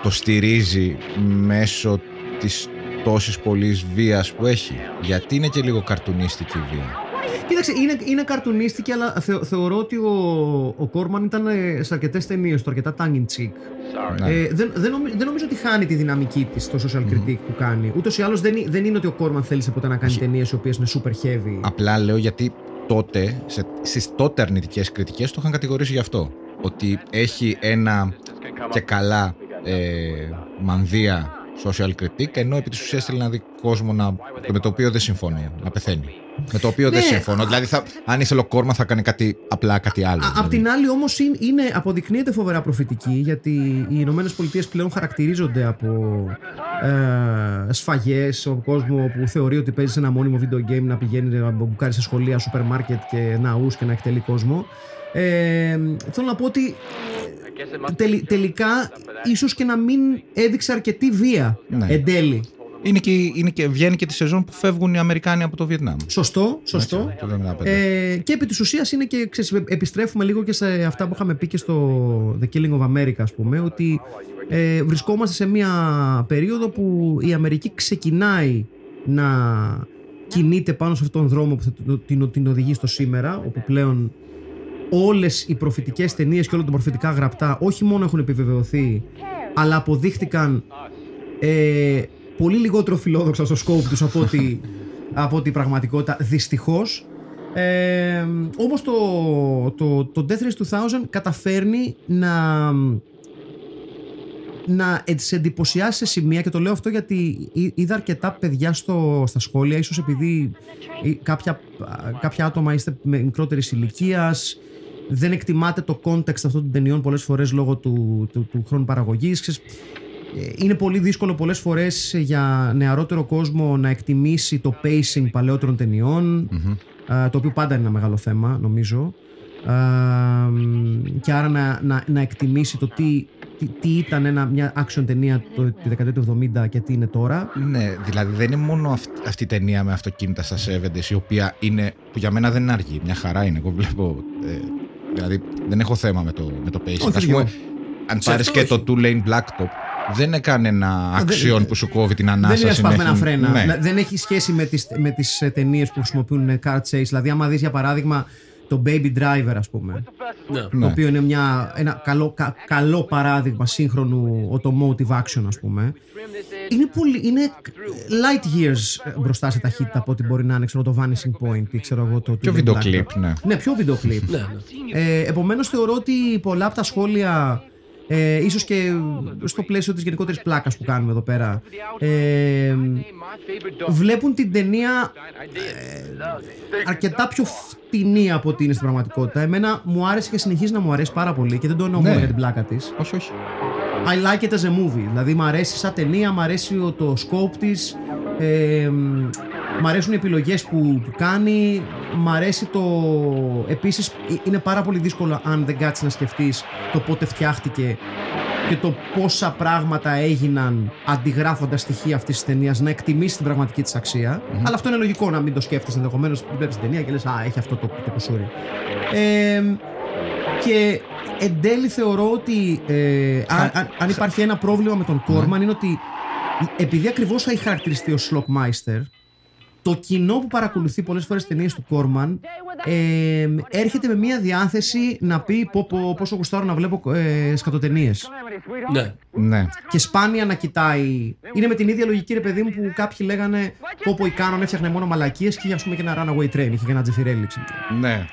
το στηρίζει μέσω της τόσης πολλής βίας που έχει, γιατί είναι και λίγο καρτουνίστικη η βία. Κοίταξε, είναι καρτουνίστικη, αλλά θεωρώ ότι ο Κόρμαν ήταν σε αρκετές ταινίες του, αρκετά tongue in cheek. Δεν νομίζω ότι χάνει τη δυναμική της το social critique που κάνει. Ούτως ή άλλως δεν είναι ότι ο Κόρμαν θέλησε ποτέ να κάνει ταινίες οι οποίες είναι super heavy. Απλά λέω γιατί τότε, στις τότε αρνητικές κριτικές το είχαν κατηγορήσει γι' αυτό. Ότι έχει ένα και καλά μανδύα social critique, ενώ επί της ουσίας θέλει να δει κόσμο με το οποίο δεν συμφωνεί, να πεθαίνει. Με το οποίο δεν συμφωνώ. Δηλαδή, αν ήθελε ο Κόρμαν, θα κάνει κάτι, απλά κάτι άλλο. Απ' την άλλη, όμως, αποδεικνύεται φοβερά προφητική, γιατί οι Ηνωμένες Πολιτείες πλέον χαρακτηρίζονται από σφαγές, από κόσμο που θεωρεί ότι παίζει σε ένα μόνιμο video game, να πηγαίνει να μπουκάρει σε σχολεία, σούπερ μάρκετ και ναούς και να εκτελεί κόσμο. Θέλω να πω ότι τελικά ίσως και να μην έδειξε αρκετή βία εν τέλει. Βγαίνει και τη σεζόν που φεύγουν οι Αμερικάνοι από το Βιετνάμ. Σωστό. Και επί της ουσίας είναι και επιστρέφουμε λίγο και σε αυτά που είχαμε πει και στο The Killing of America, ας πούμε, ότι βρισκόμαστε σε μια περίοδο που η Αμερική ξεκινάει να κινείται πάνω σε αυτόν τον δρόμο που την οδηγεί στο σήμερα, όπου πλέον όλες οι προφητικές ταινίες και όλα τα προφητικά γραπτά όχι μόνο έχουν επιβεβαιωθεί, αλλά αποδείχτηκαν πολύ λιγότερο φιλόδοξα στο σκόπ τους από την πραγματικότητα, δυστυχώς. Όμως το Death Race 2000 καταφέρνει να να σε εντυπωσιάσει σε σημεία, και το λέω αυτό γιατί είδα αρκετά παιδιά στα σχόλια, ίσως επειδή κάποια άτομα είστε μικρότερης ηλικίας, δεν εκτιμάτε το context αυτών των ταινιών πολλές φορές λόγω του χρόνου παραγωγής. Είναι πολύ δύσκολο πολλές φορές για νεαρότερο κόσμο να εκτιμήσει το pacing παλαιότερων ταινιών, mm-hmm. το οποίο πάντα είναι ένα μεγάλο θέμα νομίζω, και άρα να εκτιμήσει το τι ήταν μια action ταινία τη δεκαετία του 70 και τι είναι τώρα. Ναι, δηλαδή δεν είναι μόνο αυτή η ταινία με αυτοκίνητα στα 70's, η οποία είναι, που για μένα δεν είναι αργή, μια χαρά είναι, εγώ βλέπω, δηλαδή δεν έχω θέμα με το pacing. Ας πούμε, αν πάρεις και το Two-Lane Blacktop, δεν έκανε ένα αξιόν που σου κόβει την ανάσα. Δεν είναι σπασμένα φρένα. Ναι. Δεν έχει σχέση με τις ταινίες που χρησιμοποιούν car chase. Δηλαδή, άμα δεις για παράδειγμα το Baby Driver, ας πούμε, ναι. το οποίο είναι ένα καλό παράδειγμα σύγχρονου automotive action, ας πούμε, είναι light years μπροστά σε ταχύτητα από ό,τι μπορεί να είναι, ξέρω, το Vanishing Point ή ξέρω εγώ το. Πιο βιντεοκλίπ, ναι. Ναι, πιο βιντεοκλίπ. Ναι. Επομένως, θεωρώ ότι πολλά από τα σχόλια. Ίσως και στο πλαίσιο της γενικότερης πλάκας που κάνουμε εδώ πέρα, βλέπουν την ταινία αρκετά πιο φτηνή από ό,τι είναι στην πραγματικότητα. Εμένα μου άρεσε και συνεχίζει να μου αρέσει πάρα πολύ, και δεν το εννοώ μόνο για την πλάκα της. Όχι, όχι. I like it as a movie. Δηλαδή μου αρέσει σαν ταινία, μου αρέσει το scope της, μου αρέσουν οι επιλογές που κάνει, μου αρέσει το. Επίσης, είναι πάρα πολύ δύσκολο αν δεν κάτσεις να σκεφτείς το πότε φτιάχτηκε και το πόσα πράγματα έγιναν αντιγράφοντας στοιχεία αυτής της ταινίας, να εκτιμήσεις την πραγματική της αξία. Mm-hmm. Αλλά αυτό είναι λογικό να μην το σκέφτεσαι, ενδεχομένως βλέπεις την ταινία και λες, α, έχει αυτό το κουσούρι. Και εν τέλει θεωρώ ότι αν υπάρχει ένα πρόβλημα με τον Corman, είναι ότι επειδή ακριβώς έχει χαρακτηριστεί ο Schlockmeister, το κοινό που παρακολουθεί πολλές φορές ταινίες του Corman έρχεται με μια διάθεση να πει πόσο γουστάρω να βλέπω σκατοτενίες. Ναι. Ναι. Και σπάνια να κοιτάει. Είναι με την ίδια λογική, ρε παιδί μου, που κάποιοι λέγανε πω η Κάνον έφτιαχνε μόνο μαλακίες και είχε, ας πούμε, και ένα Runaway Train, είχε και ένα Τζιφιρέλι. Ναι.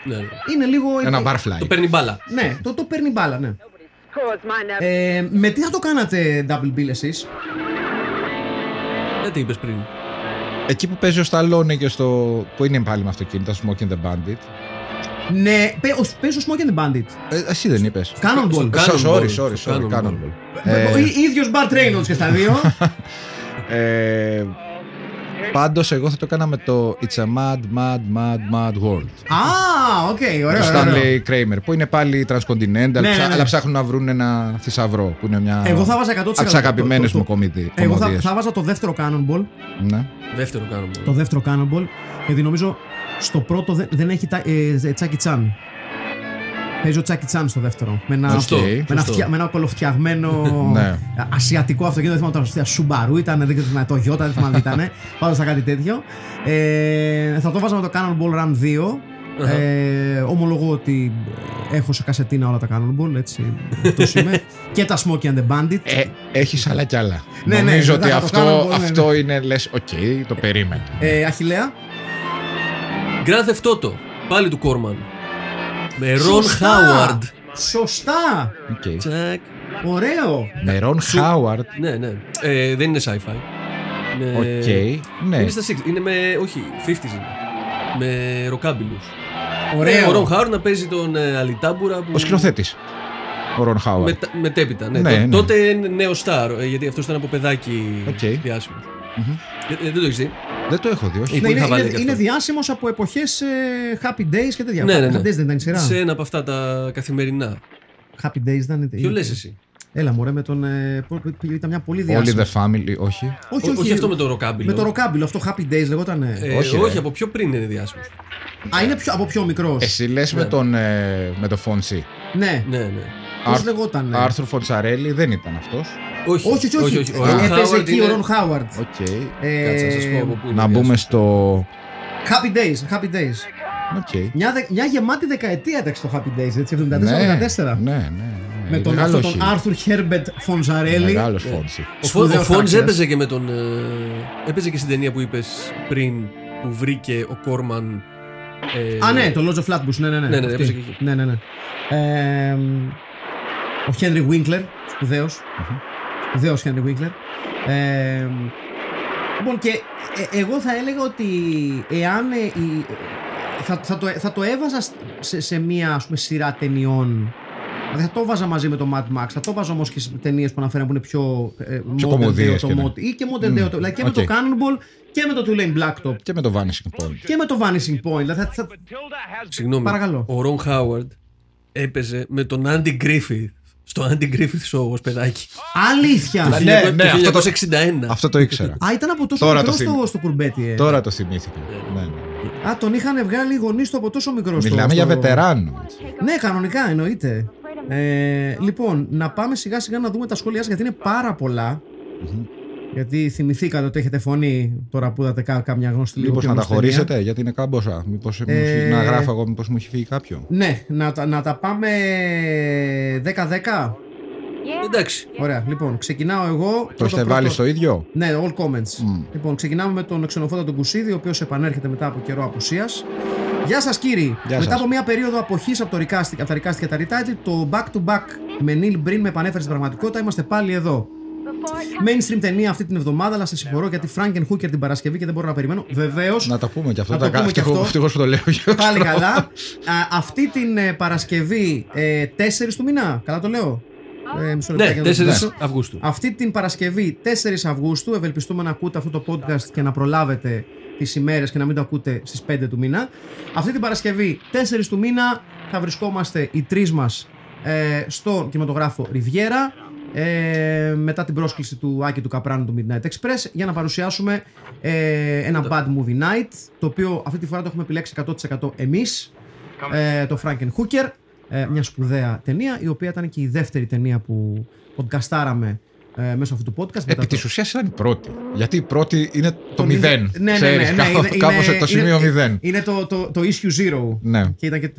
Είναι λίγο. Ένα Barfly. Το παίρνει μπάλα. Ναι, το παίρνει μπάλα, ναι. Με τι θα το κάνατε double bill εσείς? Δεν τι είπες πριν. Εκεί που παίζει ο Σταλόνε και που είναι πάλι με αυτοκίνητα, Smoking the Bandit. Ναι, παίζει ο Smoking the Bandit. Εσύ δεν είπες. Cannonball. Sorry, Cannonball. Ίδιος Bart Reynolds και στα δύο. Πάντως εγώ θα το έκανα με το It's a Mad, Mad, Mad, Mad World. Α, οκ, ωραίο. Το Stanley Kramer, που είναι πάλι transcontinental, αλλά ψάχνουν να βρουν ένα θησαυρό, που είναι μια από τις αγαπημένες μου κομμωδίες. Εγώ θα βάζα το δεύτερο Cannonball. Ναι. Το δεύτερο Cannonball, γιατί νομίζω στο πρώτο δεν έχει Τσάκι Τσάν. Παίζει ο Τσάκι Τσάν στο δεύτερο. Με ένα κολοφτιαγμένο ασιατικό αυτοκίνητο. Δεν θυμάμαι τώρα. Σουμπαρού ήταν, δεν ξέρω το Γιώτα, δεν θυμάμαι τι ήταν. Πάνω στα κάτι τέτοιο. Θα το βάζα με το Cannonball Run 2. Ομολογώ ότι έχω σε κασετίνα όλα τα Cannonball. Έτσι. Αυτό είμαι. Και τα Smokey and the Bandit. Έχεις άλλα κι άλλα. Νομίζω ότι αυτό είναι, λες, οκ, το περίμενα. Αχιλλέα. Grand Theft Auto. Πάλι του Corman. Με Ron Howard. Σωστά! Okay. Ωραίο! Με Ron Howard. Ναι, ναι. Δεν είναι sci-fi. Οκ. Ναι. Είναι στα 6. Είναι με. Όχι, 50s είναι. Με ροκάμπιλους. Ωραίο! Ο Ron Howard να παίζει τον Αλιτάμπουρα. Ο σκηνοθέτης. Ο Ron Howard. Μετέπειτα. Ναι. Ναι, τότε είναι νέο star. Γιατί αυτό ήταν από παιδάκι διάσημο. Mm-hmm. Δεν το έχεις δει. Δεν το έχω δει, όχι. Είναι διάσημος από εποχές Happy Days και τέτοια. Ναι. Happy Days δεν ήταν η σειρά. Σε ένα από αυτά τα καθημερινά. Happy Days ήταν. Ποιο λες εσύ? Έλα μωρέ, με τον. Ήταν μια πολύ διάσημη. All the Family, όχι. Όχι, αυτό με το ροκάμπιλο. Αυτό Happy Days λεγόταν. Όχι, από πιο πριν είναι διάσημος. Α, είναι από πιο μικρός. Εσύ λες με το Fonzie. Ναι. Πώς λεγόταν? Άρθρο Φοντσαρέλη δεν ήταν αυτός. Όχι. Έπαιζε εκεί ο Ρον Χάουαρντ. Να μπούμε στο Happy Days. Okay. Μια γεμάτη δεκαετία έταξε το Happy Days, έτσι, 74-74. Ναι. Με τον Άρθουρ Χέρμπερτ Φονζαρέλη. Μεγάλος Φόνζι. Ο Φόνζι έπαιζε και με τον. Έπαιζε και στην ταινία που είπες πριν, που βρήκε ο Corman. Α, ναι, το Lords of Flatbush. Ναι. Ο Χένρι Βίνκλερ, σπουδαίος. Δεός Χένρι Βίγκλερ. Λοιπόν, και εγώ θα έλεγα ότι εάν θα το έβαζα σε μία, ας πούμε, σειρά ταινιών. Δεν θα το βάζα μαζί με το Mad Max. Θα το βάζα όμως και σε ταινίες που αναφέραμε που είναι πιο κομμωδίες ή και modern day. Δηλαδή και με το Cannonball και με το Two-Lane Blacktop. Και με το Vanishing Point. Δηλαδή Συγγνώμη, παρακαλώ. Ο Ron Howard έπαιζε με τον Andy Griffith στο Andy Griffith Show ως παιδάκι. Αλήθεια! Ναι, αυτό το ήξερα. Α, ήταν από τόσο μικρό στο κουρμπέτι. Τώρα το θυμήθηκα. Α, τον είχαν βγάλει οι γονείς του από τόσο μικρό. Μιλάμε για βετεράνο. Ναι, κανονικά εννοείται. Λοιπόν, να πάμε σιγά σιγά να δούμε τα σχόλιά σας, γιατί είναι πάρα πολλά. Mm-hmm. Γιατί θυμηθήκατε ότι έχετε φωνή τώρα που είδατε κάμια γνωστή. Μήπως να τα χωρίσετε, γιατί είναι κάμποσα. Μήπως να γράφω εγώ, μήπως μου έχει φύγει κάποιο. Ναι, να τα πάμε 10-10. Εντάξει. Ωραία, λοιπόν, ξεκινάω εγώ. Το έχετε βάλει στο ίδιο. Ναι, all comments. Mm. Λοιπόν, ξεκινάμε με τον Ξενοφόντα τον Κουσίδη, ο οποίος επανέρχεται μετά από καιρό απουσίας. Γεια σας κύριοι. Μετά από μια περίοδο αποχής από τα Recast και τα Retitled, το Back to Back με Neil Breen με επανέφερε στην πραγματικότητα. Είμαστε πάλι εδώ. Mainstream ταινία αυτή την εβδομάδα, αλλά σε συγχωρώ γιατί Frankenhooker την Παρασκευή και δεν μπορώ να περιμένω. Βεβαίως. Να τα πούμε και αυτό. Να τα πούμε και αυτό. Ευτυχώς που το λέω. Πάλι καλά. Αυτή την Παρασκευή 4 του μήνα. Καλά το λέω. Ναι, 4 Αυγούστου. Αυτή την Παρασκευή 4 Αυγούστου. Ευελπιστούμε να ακούτε αυτό το podcast και να προλάβετε τις ημέρες και να μην το ακούτε στις 5 του μήνα. Αυτή την Παρασκευή 4 του μήνα θα βρισκόμαστε οι τρεις μας στο κινηματογράφο Ριβιέρα, μετά την πρόσκληση του Άκη του Καπράνου του Midnight Express, για να παρουσιάσουμε ένα Bad Movie Night, το οποίο αυτή τη φορά το έχουμε επιλέξει 100% εμείς, το Frankenhooker, μια σπουδαία ταινία, η οποία ήταν και η δεύτερη ταινία που podcastάραμε μέσω αυτού του podcast. Επί της ουσίας ήταν η πρώτη. Γιατί η πρώτη είναι το 0. Ναι, ξέρεις, κάπως το σημείο 0. Είναι το issue 0. Ναι. Και ήταν και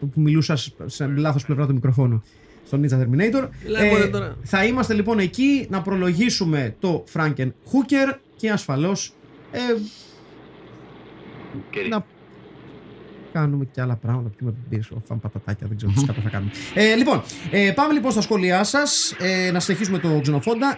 που μιλούσα σε λάθος πλευρά του μικροφόνου. Στον Ninja Terminator. Θα είμαστε λοιπόν εκεί να προλογίσουμε το Frankenhooker και ασφαλώς να κάνουμε και άλλα πράγματα, πιούμε μπύρες, φάμε πατατάκια, δεν ξέρω τι κάτω θα κάνουμε. Λοιπόν, πάμε λοιπόν στα σχόλιά σας, να συνεχίσουμε το Ξενοφόντα.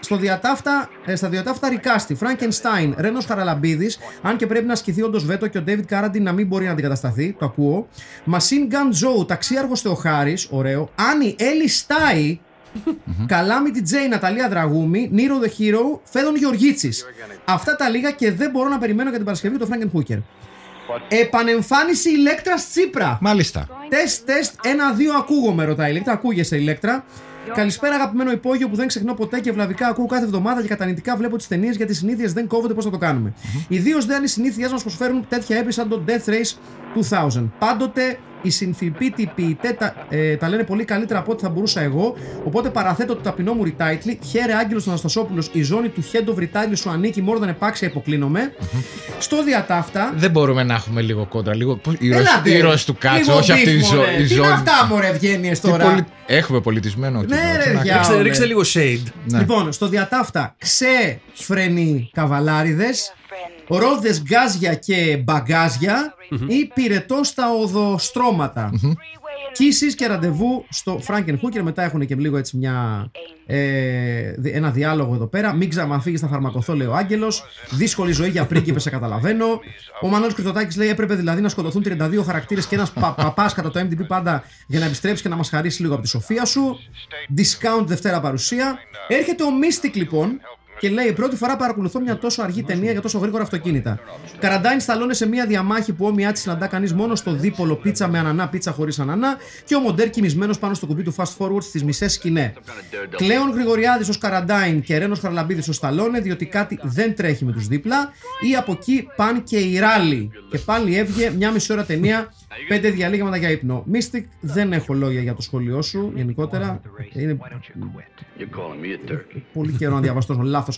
Στα διατάφτα Ρικάστη, Frankenstein, Ρένος Χαραλαμπίδης, αν και πρέπει να ασκηθεί όντως βέτο και ο David Carradine να μην μπορεί να αντικατασταθεί, το ακούω. Machine Gun Joe, Ταξίαρχος Θεοχάρης, ωραίο. Άννη Έλλη Στάι, Καλάμιτι Τζέι, Ναταλία Δραγούμη, Νίρο The Hero, Φέδων Γεωργίτσης. Αυτά τα λίγα και δεν μπορώ να περιμένω για την Παρασκευή το Frankenhooker. Επανεμφάνιση Ηλέκτρας Τσίπρα. Μάλιστα. Τεστ, 1-2 ακούγομαι, ρωτάει Ηλέκτρα. Ακούγεσαι Ηλέκτρα. Καλησπέρα, αγαπημένο υπόγειο που δεν ξεχνώ ποτέ και ευλαβικά ακούω κάθε εβδομάδα και κατανοητικά βλέπω τις ταινίες γιατί οι συνήθειες δεν κόβονται πώς θα το κάνουμε. Ιδίως δεν οι συνήθειές μας προσφέρουν τέτοια έπειτα σαν το Death Race 2000. Πάντοτε οι συνθιπίτοι ποιητές τα λένε πολύ καλύτερα από ό,τι θα μπορούσα εγώ. Οπότε παραθέτω το ταπεινό μου retitle. Χαίρε Άγγελος Αναστασόπουλος, η ζώνη του head of retitle σου ανήκει. Μόρδαν επάξια υποκλίνομαι. Στο διατάφτα. Δεν μπορούμε να έχουμε λίγο κόντρα. Λίγο ήρωες του κάτσου, όχι αυτή η ζώνη. Τι είναι αυτά, μωρέ, ευγένειες τώρα. Έχουμε πολιτισμένο. Ναι, ρίξτε λίγο shade. Λοιπόν, στο διατάφτα ξεφρενή καβαλάριδες. Ρόδες γκάζια και μπαγκάζια ή πυρετό στα οδοστρώματα. Κίσεις και ραντεβού στο Frankenhooker. Μετά έχουν και λίγο έτσι ένα διάλογο εδώ πέρα. Μην ξαμαφύγεις, θα φαρμακοθώ, λέει ο Άγγελος. Δύσκολη ζωή για πρίγκιπες, σε καταλαβαίνω. Ο Μανώλης Κρυστοτάκης λέει: έπρεπε δηλαδή να σκοτωθούν 32 χαρακτήρες και ένας παπάς κατά το MDB πάντα για να επιστρέψει και να μας χαρίσει λίγο από τη σοφία σου. Discount Δευτέρα παρουσία. Έρχεται ο Mystic λοιπόν. Και λέει: πρώτη φορά παρακολουθώ μια τόσο αργή ταινία για τόσο γρήγορα αυτοκίνητα. Καραντάιν Σταλόνε σε μια διαμάχη που όμοιά τη συναντά κανείς μόνο στο δίπολο πίτσα με ανανά, πίτσα χωρίς ανανά. Και ο Μοντέρ κοιμισμένος πάνω στο κουμπί του Fast Forward στις μισές σκηνές. Κλέον Γρηγοριάδης ως Καραντάιν και Ρένος Χαραλαμπίδης ως Σταλόνε, διότι κάτι δεν τρέχει με τους δίπλα. Ή από εκεί παν και η Ράλι. Και πάλι έβγε μια μισή ώρα ταινία, 5 διαλύματα για ύπνο. Mystic, δεν έχω λόγια για το σχόλιο σου γενικότερα. Είναι πολύ καιρό να διαβαστώ λάθος.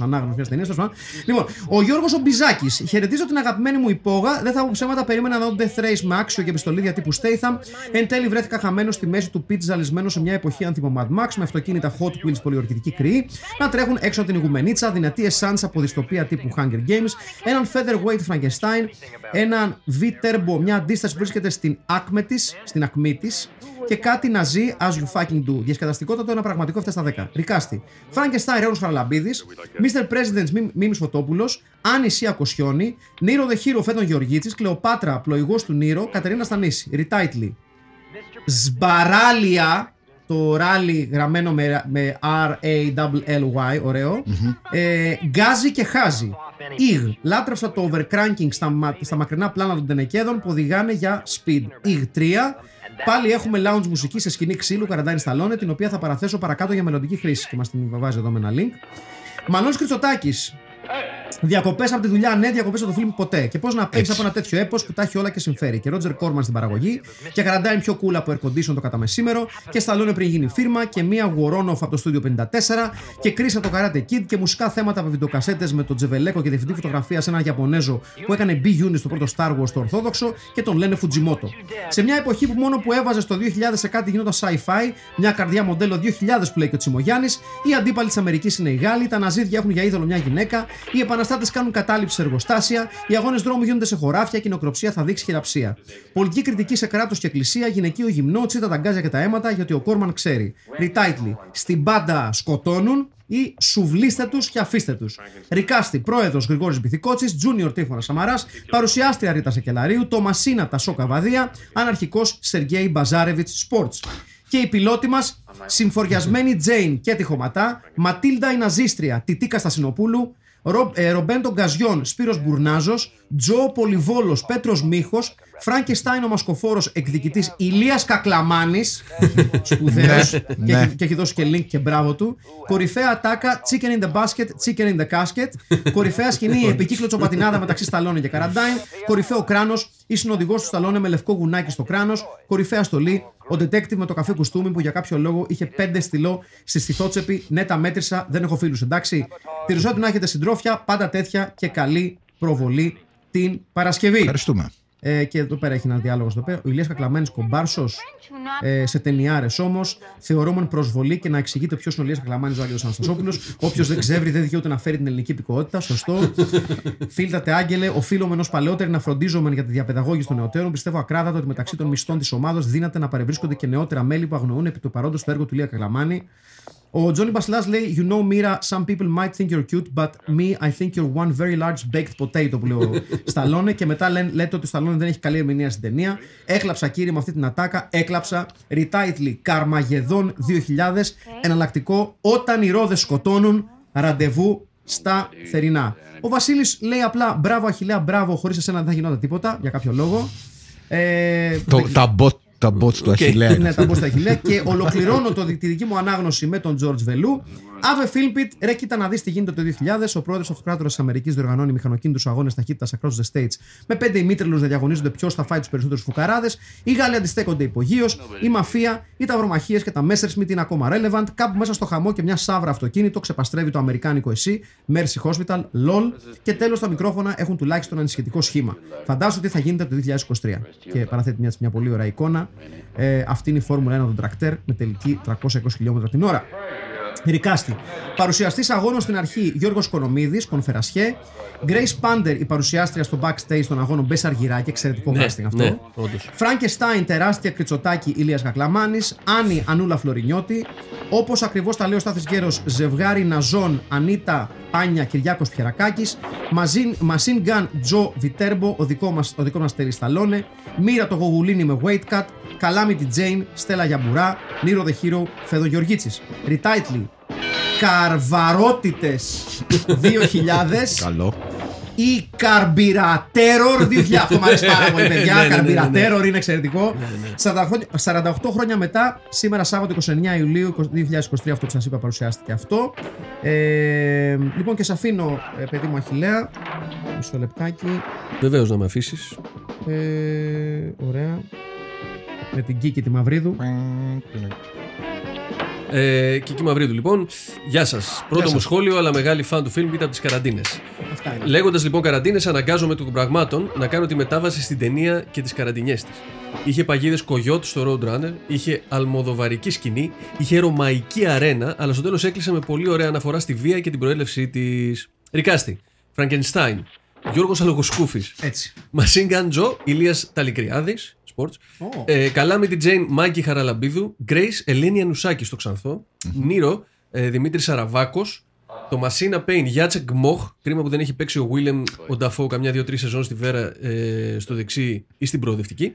Λοιπόν, ο Γιώργος ο Μπιζάκης. Χαιρετίζω την αγαπημένη μου υπόγα. Δεν θα πω ψέματα, περίμενα να δω Death Race με άξιο και επιστολή διατύπου Statham. Εν τέλει βρέθηκα χαμένο στη μέση του pitch, ζαλισμένο σε μια εποχή άνθιμο Mad Max με αυτοκίνητα Hot Wheels πολιορκητική κρυή να τρέχουν έξω από την ηγουμενίτσα, δυνατή εσάνς από δυστοπία τύπου Hunger Games, έναν Featherweight Frankenstein, έναν V-Turbo, μια αντίσταση που βρίσκεται στην ακμή της και κάτι ναζί as you fucking do. Διασκεδαστικότατο, ένα πραγματικό 7 στα 10. Ρικάστη. Frankenstein, Ρέο Χαραλαμπίδη. Mr. President, Μίμη Φωτόπουλο. Άννη Σία Κοσιόνη. Νίρο The Hero, Φέτον Γεωργίτση. Κλεοπάτρα, πλοηγό του Νίρο. Κατερίνα Στανίση. Ριτάιτλι. Σμπαράλια. Το ράλι γραμμένο με R-A-L-L-Y, ωραίο. Γκάζι και χάζι. Ιγ. Λάτρεψα το overcranking στα μακρινά πλάνα των τενεκέδων που οδηγάνε για speed. Ιγ 3. Πάλι έχουμε lounge μουσική σε σκηνή ξύλου Καραντάιν Σταλόνε, την οποία θα παραθέσω παρακάτω για μελλοντική χρήση. Και μας την βάζει εδώ με ένα link. Μανώλης Κριτσοτάκης. Διακοπές από τη δουλειά, ναι, διακοπές από το film ποτέ. Και πώς να παίξεις από ένα τέτοιο έπος που τα έχει όλα και συμφέρει. Και Roger Corman στην παραγωγή, και Carradine πιο cool από Air Condition το κατά μεσήμερο, και Stallone πριν γίνει φίρμα, και μία Warren Off από το Studio 54, και κρίσα το Karate Kid, και μουσικά θέματα από βιντεοκασέτες με τον Τζεβελέκο και διευθυντή φωτογραφία σε έναν Ιαπωνέζο που έκανε B-Unit στο πρώτο Star Wars το Ορθόδοξο, και τον λένε Fujimoto. Σε μια εποχή που μόνο που έβαζε το 2000 σε κάτι γινόταν sci-fi, μια καρδιά μοντέλο 2000 που λέει και ο Τσιμογιάννης, οι αντίπαλοι της Αμερικής είναι οι Γάλλοι, τα ναζίδια έχουν για είδωλο μια γυναίκα, οι επαναστάτες κάνουν κατάληψη σε εργοστάσια, οι αγώνες δρόμου γίνονται σε χωράφια, η νοικοκυριά θα δείξει χειραψία. Πολιτική κριτική σε κράτος και εκκλησία, γυναικείο γυμνό, τσίτα τα αγκάζια και τα αίματα, γιατί ο Κόρμαν ξέρει. Ριτάιτλι. Στην πάντα σκοτώνουν ή σουβλίστε τους και αφήστε τους. Ρικάστη. Πρόεδρος Γρηγόρης Μπιθικότσης, Τζούνιορ Τρίφωνας Σαμαράς, παρουσιάστρια Ρίτα Σακελαρίου, Τομασίνα Τασόκα Βαδία, αναρχικός Σεργέι Μπαζάρεβιτς Σπορτς. Και οι πιλότοι μας, συμφοριασμένη Τζέιν και τυχοματά, Ματίλντα η Ναζίστρια, Τιτίκα Στασινοπούλου, Ρομπέντο Γκαζιόν, Σπύρος Μπουρνάζος, Τζο Πολυβόλος, Πέτρος Μίχος, Φραγκεστάιν ο Μασκοφόρος, εκδικητής Ηλίας Κακλαμάνης, σπουδαίος, και έχει δώσει και link και μπράβο του. Κορυφαία ατάκα, chicken in the basket, chicken in the casket. Κορυφαία σκηνή, επικύκλο τσοπατινάδα μεταξύ Σταλόνε και Καραντάιν. Κορυφαίο κράνος, η συνοδηγός του Σταλόνε με λευκό γουνάκι στο κράνος. Κορυφαία στολή, ο detective με το καφέ κουστούμι που για κάποιο λόγο είχε 5 στυλό στη στιθότσεπη. Ναι, τα μέτρησα, δεν έχω φίλους, εντάξει. Τη ριζότη να έχετε συντρόφια, πάντα τέτοια, και καλή προβολή την Παρασκευή. Ευχαριστούμε. Και εδώ πέρα έχει ένα διάλογο στο πέρα. Ο Ηλίας Κακλαμένης κομπάρσος σε ταινιάρες όμως. Θεωρούμεν προσβολή και να εξηγείται ποιος είναι ο Ηλίας Κακλαμένης ο Άγγελος Αναστασόπουλος. Όποιος δεν ξεύρει δεν δικαιούται να φέρει την ελληνική υπηκότητα. Σωστό. Φίλτατε, Άγγελε, οφείλομεν ως παλαιότεροι να φροντίζομεν για τη διαπαιδαγώγηση των νεωτέρων. Πιστεύω ακράδαντα ότι μεταξύ των μισθών της ομάδας δύναται να παρευρίσκονται και νεότερα μέλη που αγνοούν επί του παρόντος το έργο του Ηλία Κακλαμένη. Ο Τζόνι Μπασλάς λέει: You know, Mira, some people might think you're cute, but me, I think you're one very large baked potato, που λέει ο Σταλόνε. Και μετά λέτε ότι ο Σταλόνε δεν έχει καλή ερμηνεία στην ταινία. Έκλαψα, κύριε, με αυτή την ατάκα. Έκλαψα. Ριτάιτλι, Καρμαγεδόν 2000. Εναλλακτικό, όταν οι ρόδες σκοτώνουν, ραντεβού στα θερινά. Ο Βασίλης λέει απλά: Μπράβο, Αχιλλέα, μπράβο. Χωρίς εσένα δεν θα γινόταν τίποτα, για κάποιο λόγο. Τα bots του Αχιλλέα. Ναι, τα bots του Αχιλλέα. Και ολοκληρώνω τη δική μου ανάγνωση με τον George Βελού. Αβε Filmpit, ρε, κοίτα να δεις τι γίνεται το 2000. Ο πρόεδρος αυτοκράτορας της Αμερικής διοργανώνει μηχανοκίνητους αγώνες ταχύτητας across the states με 5 ημίτρελους να διαγωνίζονται ποιος θα φάει τους περισσότερους φουκαράδες. Οι Γάλλοι αντιστέκονται υπογείως. Η μαφία, οι ταυρομαχίες και τα Messerschmitt είναι ακόμα relevant. Κάπου μέσα στο χαμό και μια σαύρα αυτοκίνητο ξεπαστρεύει το αμερικάνικο εσύ. Mercy Hospital, LOL. Και τέλος τα μικρόφωνα έχουν τουλάχιστον ένα σχετικό σχήμα. Φαντάζομαι τι θα γίνεται το 2023. Και παραθέτει μια πολύ ωραία εικόνα. Αυτή είναι η Φόρμουλα 1 των τρακτέρ με τελική 320 χιλιόμετρα την ώρα. Ρικάστη. Παρουσιαστής αγώνων στην αρχή Γιώργος Κονομίδης, Κονφερασιέ. Grace Πάντερ, η παρουσιάστρια στο backstage των αγώνων Μπες Αργυρά, και εξαιρετικό casting αυτό. Frankenstein, τεράστια Κριτσοτάκη, Ηλίας Κακλαμάνης. Άννη, Ανούλα Φλωρινιώτη. Όπως ακριβώς τα λέει ο Στάθης Γκέρος, ζευγάρι Ναζών, Ανίτα, Πάνια, Κυριάκος Πιερακάκης. Machine Gun, Τζο Βιτέρμπο, ο δικό μας Τέλης Σταλόνε. Μοίρα το Γογουλίνι με Weight Cut. Καλάμιτι Τζέιν, Στέλλα Γιαμπουρά. Νίρο The Hero, Φέδο Γεωργίτσης. Ριτάιτλι. Καρβαρότητες 2000. Καλό. Ή Καρμπιρατέρορ 2000. Αυτό μου αρέσει πάρα πολύ, παιδιά. Καρμπιρατέρορ είναι εξαιρετικό. 48 χρόνια μετά, σήμερα Σάββατο 29 Ιουλίου 2023, αυτό που σας είπα παρουσιάστηκε αυτό. Λοιπόν, και σε αφήνω, παιδί μου Αχιλλέα. Μισό λεπτάκι. Βεβαίως, να με αφήσεις. Ωραία. Με την Κίκη τη Μαυρίδου. Κική Μαυρίδου, λοιπόν. Γεια σας. Πρώτο μου σχόλιο, αλλά μεγάλη φαν του φιλμ, ήταν από τις καραντίνες. Λέγοντας λοιπόν καραντίνες, αναγκάζομαι των πραγμάτων να κάνω τη μετάβαση στην ταινία και τις καραντινιές της. Είχε παγίδες κογιότ στο Road Runner, είχε αλμοδοβαρική σκηνή, είχε ρωμαϊκή αρένα, αλλά στο τέλος έκλεισε με πολύ ωραία αναφορά στη βία και την προέλευσή της. Ρικάστη. Frankenstein. Γιώργος Αλογοσκούφης. Machine Gun Joe, Ηλίας Ταλικριάδης. Sports. Oh. Καλάμιτι Τζέιν Μάκη Χαραλαμπίδου. Grace Ελένη Ανουσάκη στο Ξανθό. Νίρο Δημήτρη Σαραβάκος. Το Μασίνα Πέιν Γιάτσεκ Μοχ. Κρίμα που δεν έχει παίξει ο Βίλεμ ο Νταφό καμιά 2-3 σεζόν στη Βέρα στο δεξί ή στην προοδευτική.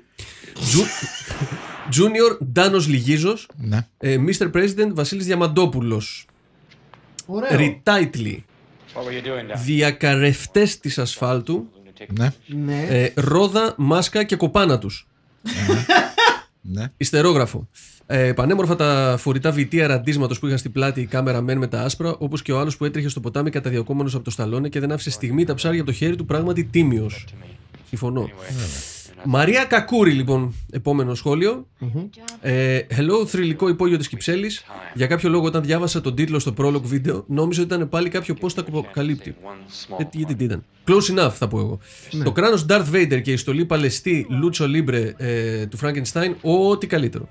Junior Ντάνος Λιγίζος. Mr. President Βασίλης Διαμαντόπουλος. Ριτάιτλι. Διακαρευτές της ασφάλτου. Ρόδα, μάσκα και κοπάνα τους. Ιστερόγραφο. Πανέμορφα τα φορητά βιτία ραντίσματος που είχαν στην πλάτη η κάμερα μεν με τα άσπρα, όπως και ο άλλος που έτρεχε στο ποτάμι καταδιακόμενος από το Σταλόνε και δεν άφησε στιγμή τα ψάρια από το χέρι του, πράγματι τίμιος. Συμφωνώ. Μαρία Κακούρη, λοιπόν, επόμενο σχόλιο. Hello, θρυλικό υπόγειο της Κυψέλης. Για κάποιο λόγο, όταν διάβασα τον τίτλο στο πρόλογο βίντεο, νόμιζα ότι ήταν πάλι κάποιο post αποκαλύπτη. Γιατί τι ήταν. Close enough, θα πω εγώ. Το κράνος Darth Vader και η στολή παλαιστή Λούτσο Λίμπρε του Frankenstein, ό,τι καλύτερο.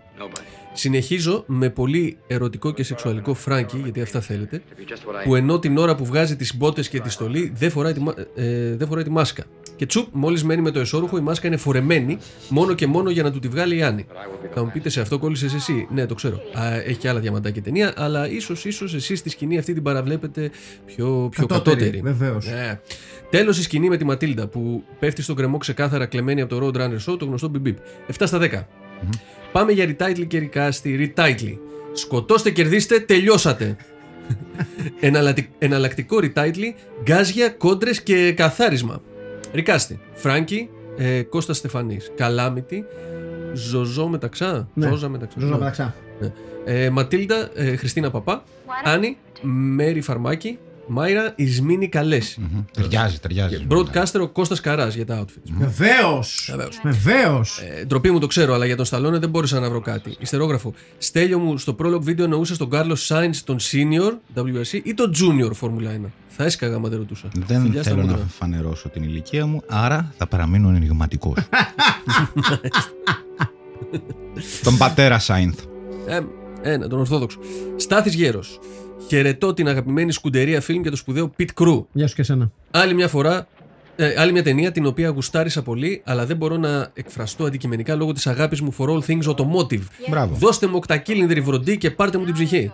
Συνεχίζω με πολύ ερωτικό και σεξουαλικό Φράγκι, γιατί αυτά θέλετε, που ενώ την ώρα που βγάζει τις μπότες και τη στολή δεν φοράει τη μάσκα. Και τσουπ, μόλις μένει με το εσώρουχο, η μάσκα είναι φορεμένη μόνο και μόνο για να του τη βγάλει η Άννη. Θα μου πείτε, σε αυτό κόλλησες εσύ. Ναι, το ξέρω. Έχει και άλλα διαμαντάκια ταινία, αλλά ίσως εσείς τη σκηνή αυτή την παραβλέπετε πιο κατώτερη. Βεβαίως. Ναι. Τέλος η σκηνή με τη Ματίλντα που πέφτει στον κρεμό ξεκάθαρα κλεμμένη από το Road Runner Show, το γνωστό BBB. 7 στα 10. Πάμε για retitle και recast. Retitle. Σκοτώστε, κερδίστε, τελειώσατε. Εναλλακτικό retitle, γκάζια, κόντρες και καθάρισμα. Ρικάστη, Φράγκη, Κώστα Στεφανής, Καλάμιτη, Ζωζό Μεταξά, ναι. Ζωζό Μεταξά. Ναι. Ματίλντα, Χριστίνα Παπά, Άννη, Μέρη Φαρμάκη, Μάιρα, Ισμήνη Καλέση. Ταιριάζει. Broadcaster ο Κώστας Καράς για τα outfits. Βεβαίως. Ντροπή μου, το ξέρω, αλλά για τον Σταλόνε δεν μπόρεσα να βρω κάτι. Ιστερόγραφο. Στέλιο μου, στο πρόλογο βίντεο εννοούσες τον Κάρλος Σάινς, τον senior WRC ή τον junior Formula 1. Θα έσκαγα άμα δεν ρωτούσα. Δεν θέλω να φανερώσω την ηλικία μου, άρα θα παραμείνω ενηγματικός. Τον πατέρα Σάινθ. Τον Ορθόδοξο. Στάθης Γέρος. Χαιρετώ την αγαπημένη σκουντερία Film και το σπουδαίο Pit Crew. Γεια σου και εσένα. Άλλη μια ταινία την οποία γουστάρισα πολύ, αλλά δεν μπορώ να εκφραστώ αντικειμενικά λόγω της αγάπης μου for all things automotive. Yeah. Δώστε μου οκτακύλινδρη βροντί και πάρτε μου την ψυχή.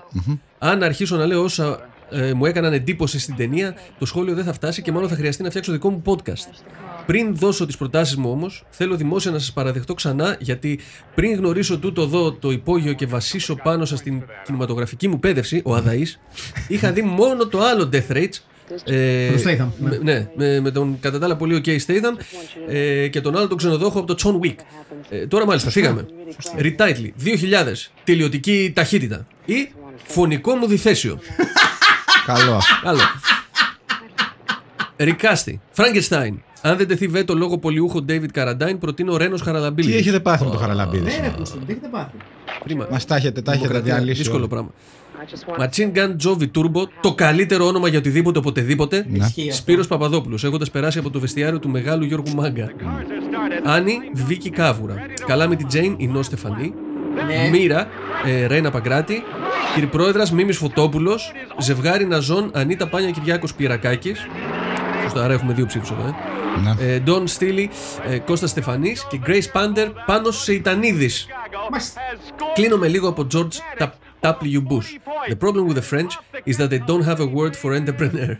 Αν αρχίσω να λέω όσα μου έκαναν εντύπωση στην ταινία, το σχόλιο δεν θα φτάσει και μάλλον θα χρειαστεί να φτιάξω δικό μου podcast. Πριν δώσω τις προτάσεις μου όμως, θέλω δημόσια να σας παραδεχτώ ξανά, γιατί πριν γνωρίσω τούτο εδώ το υπόγειο και βασίσω πάνω σας την κινηματογραφική μου πέδευση, ο Αδαής, είχα δει μόνο το άλλο Death Race. Με τον κατά τα άλλα πολύ ok Statham και τον άλλο τον ξενοδόχο από το John Wick. Τώρα μάλιστα φύγαμε. Retitle 2000, τηλεοπτική ταχύτητα ή φωνικό μου διθέσιο. Καλό. Ρικάστη, Frankenstein. Αν δεν τεθεί βέτο λόγω πολιούχου David Carradine, προτείνω Ρένος Χαραλαμπίδη. Τι έχετε πάθει με το Χαραλαμπίδη. Πρίμα. Μας τα έχετε διαλύσει. Δύσκολο πράγμα. Machine Gun Jovi Turbo, το καλύτερο όνομα για οτιδήποτε οποτεδήποτε. Σπύρος Παπαδόπουλος, έχοντας περάσει από το βεστιάριο του μεγάλου Γιώργου Μάγκα. Άννη, Βίκη Κάβουρα. Καλάμιτι Τζέιν, Ινώ Στεφανή. Μοίρα, Ρένα Παγκράτη. Κύριε Πρόεδρας, Μίμης Φωτόπουλος. Ζευγάρι Ναζών, Ανίτα Πάνια, Κυριάκος Πυρακάκης. Άρα έχουμε δύο ψήφους εδώ. Ντόν Στήλη, Κώστας Στεφανής και Grace Πάντερ, Πάνος Σεϊτανίδης. Κλείνω με λίγο από George W. Bush. The problem with the French is that they don't have a word for entrepreneur.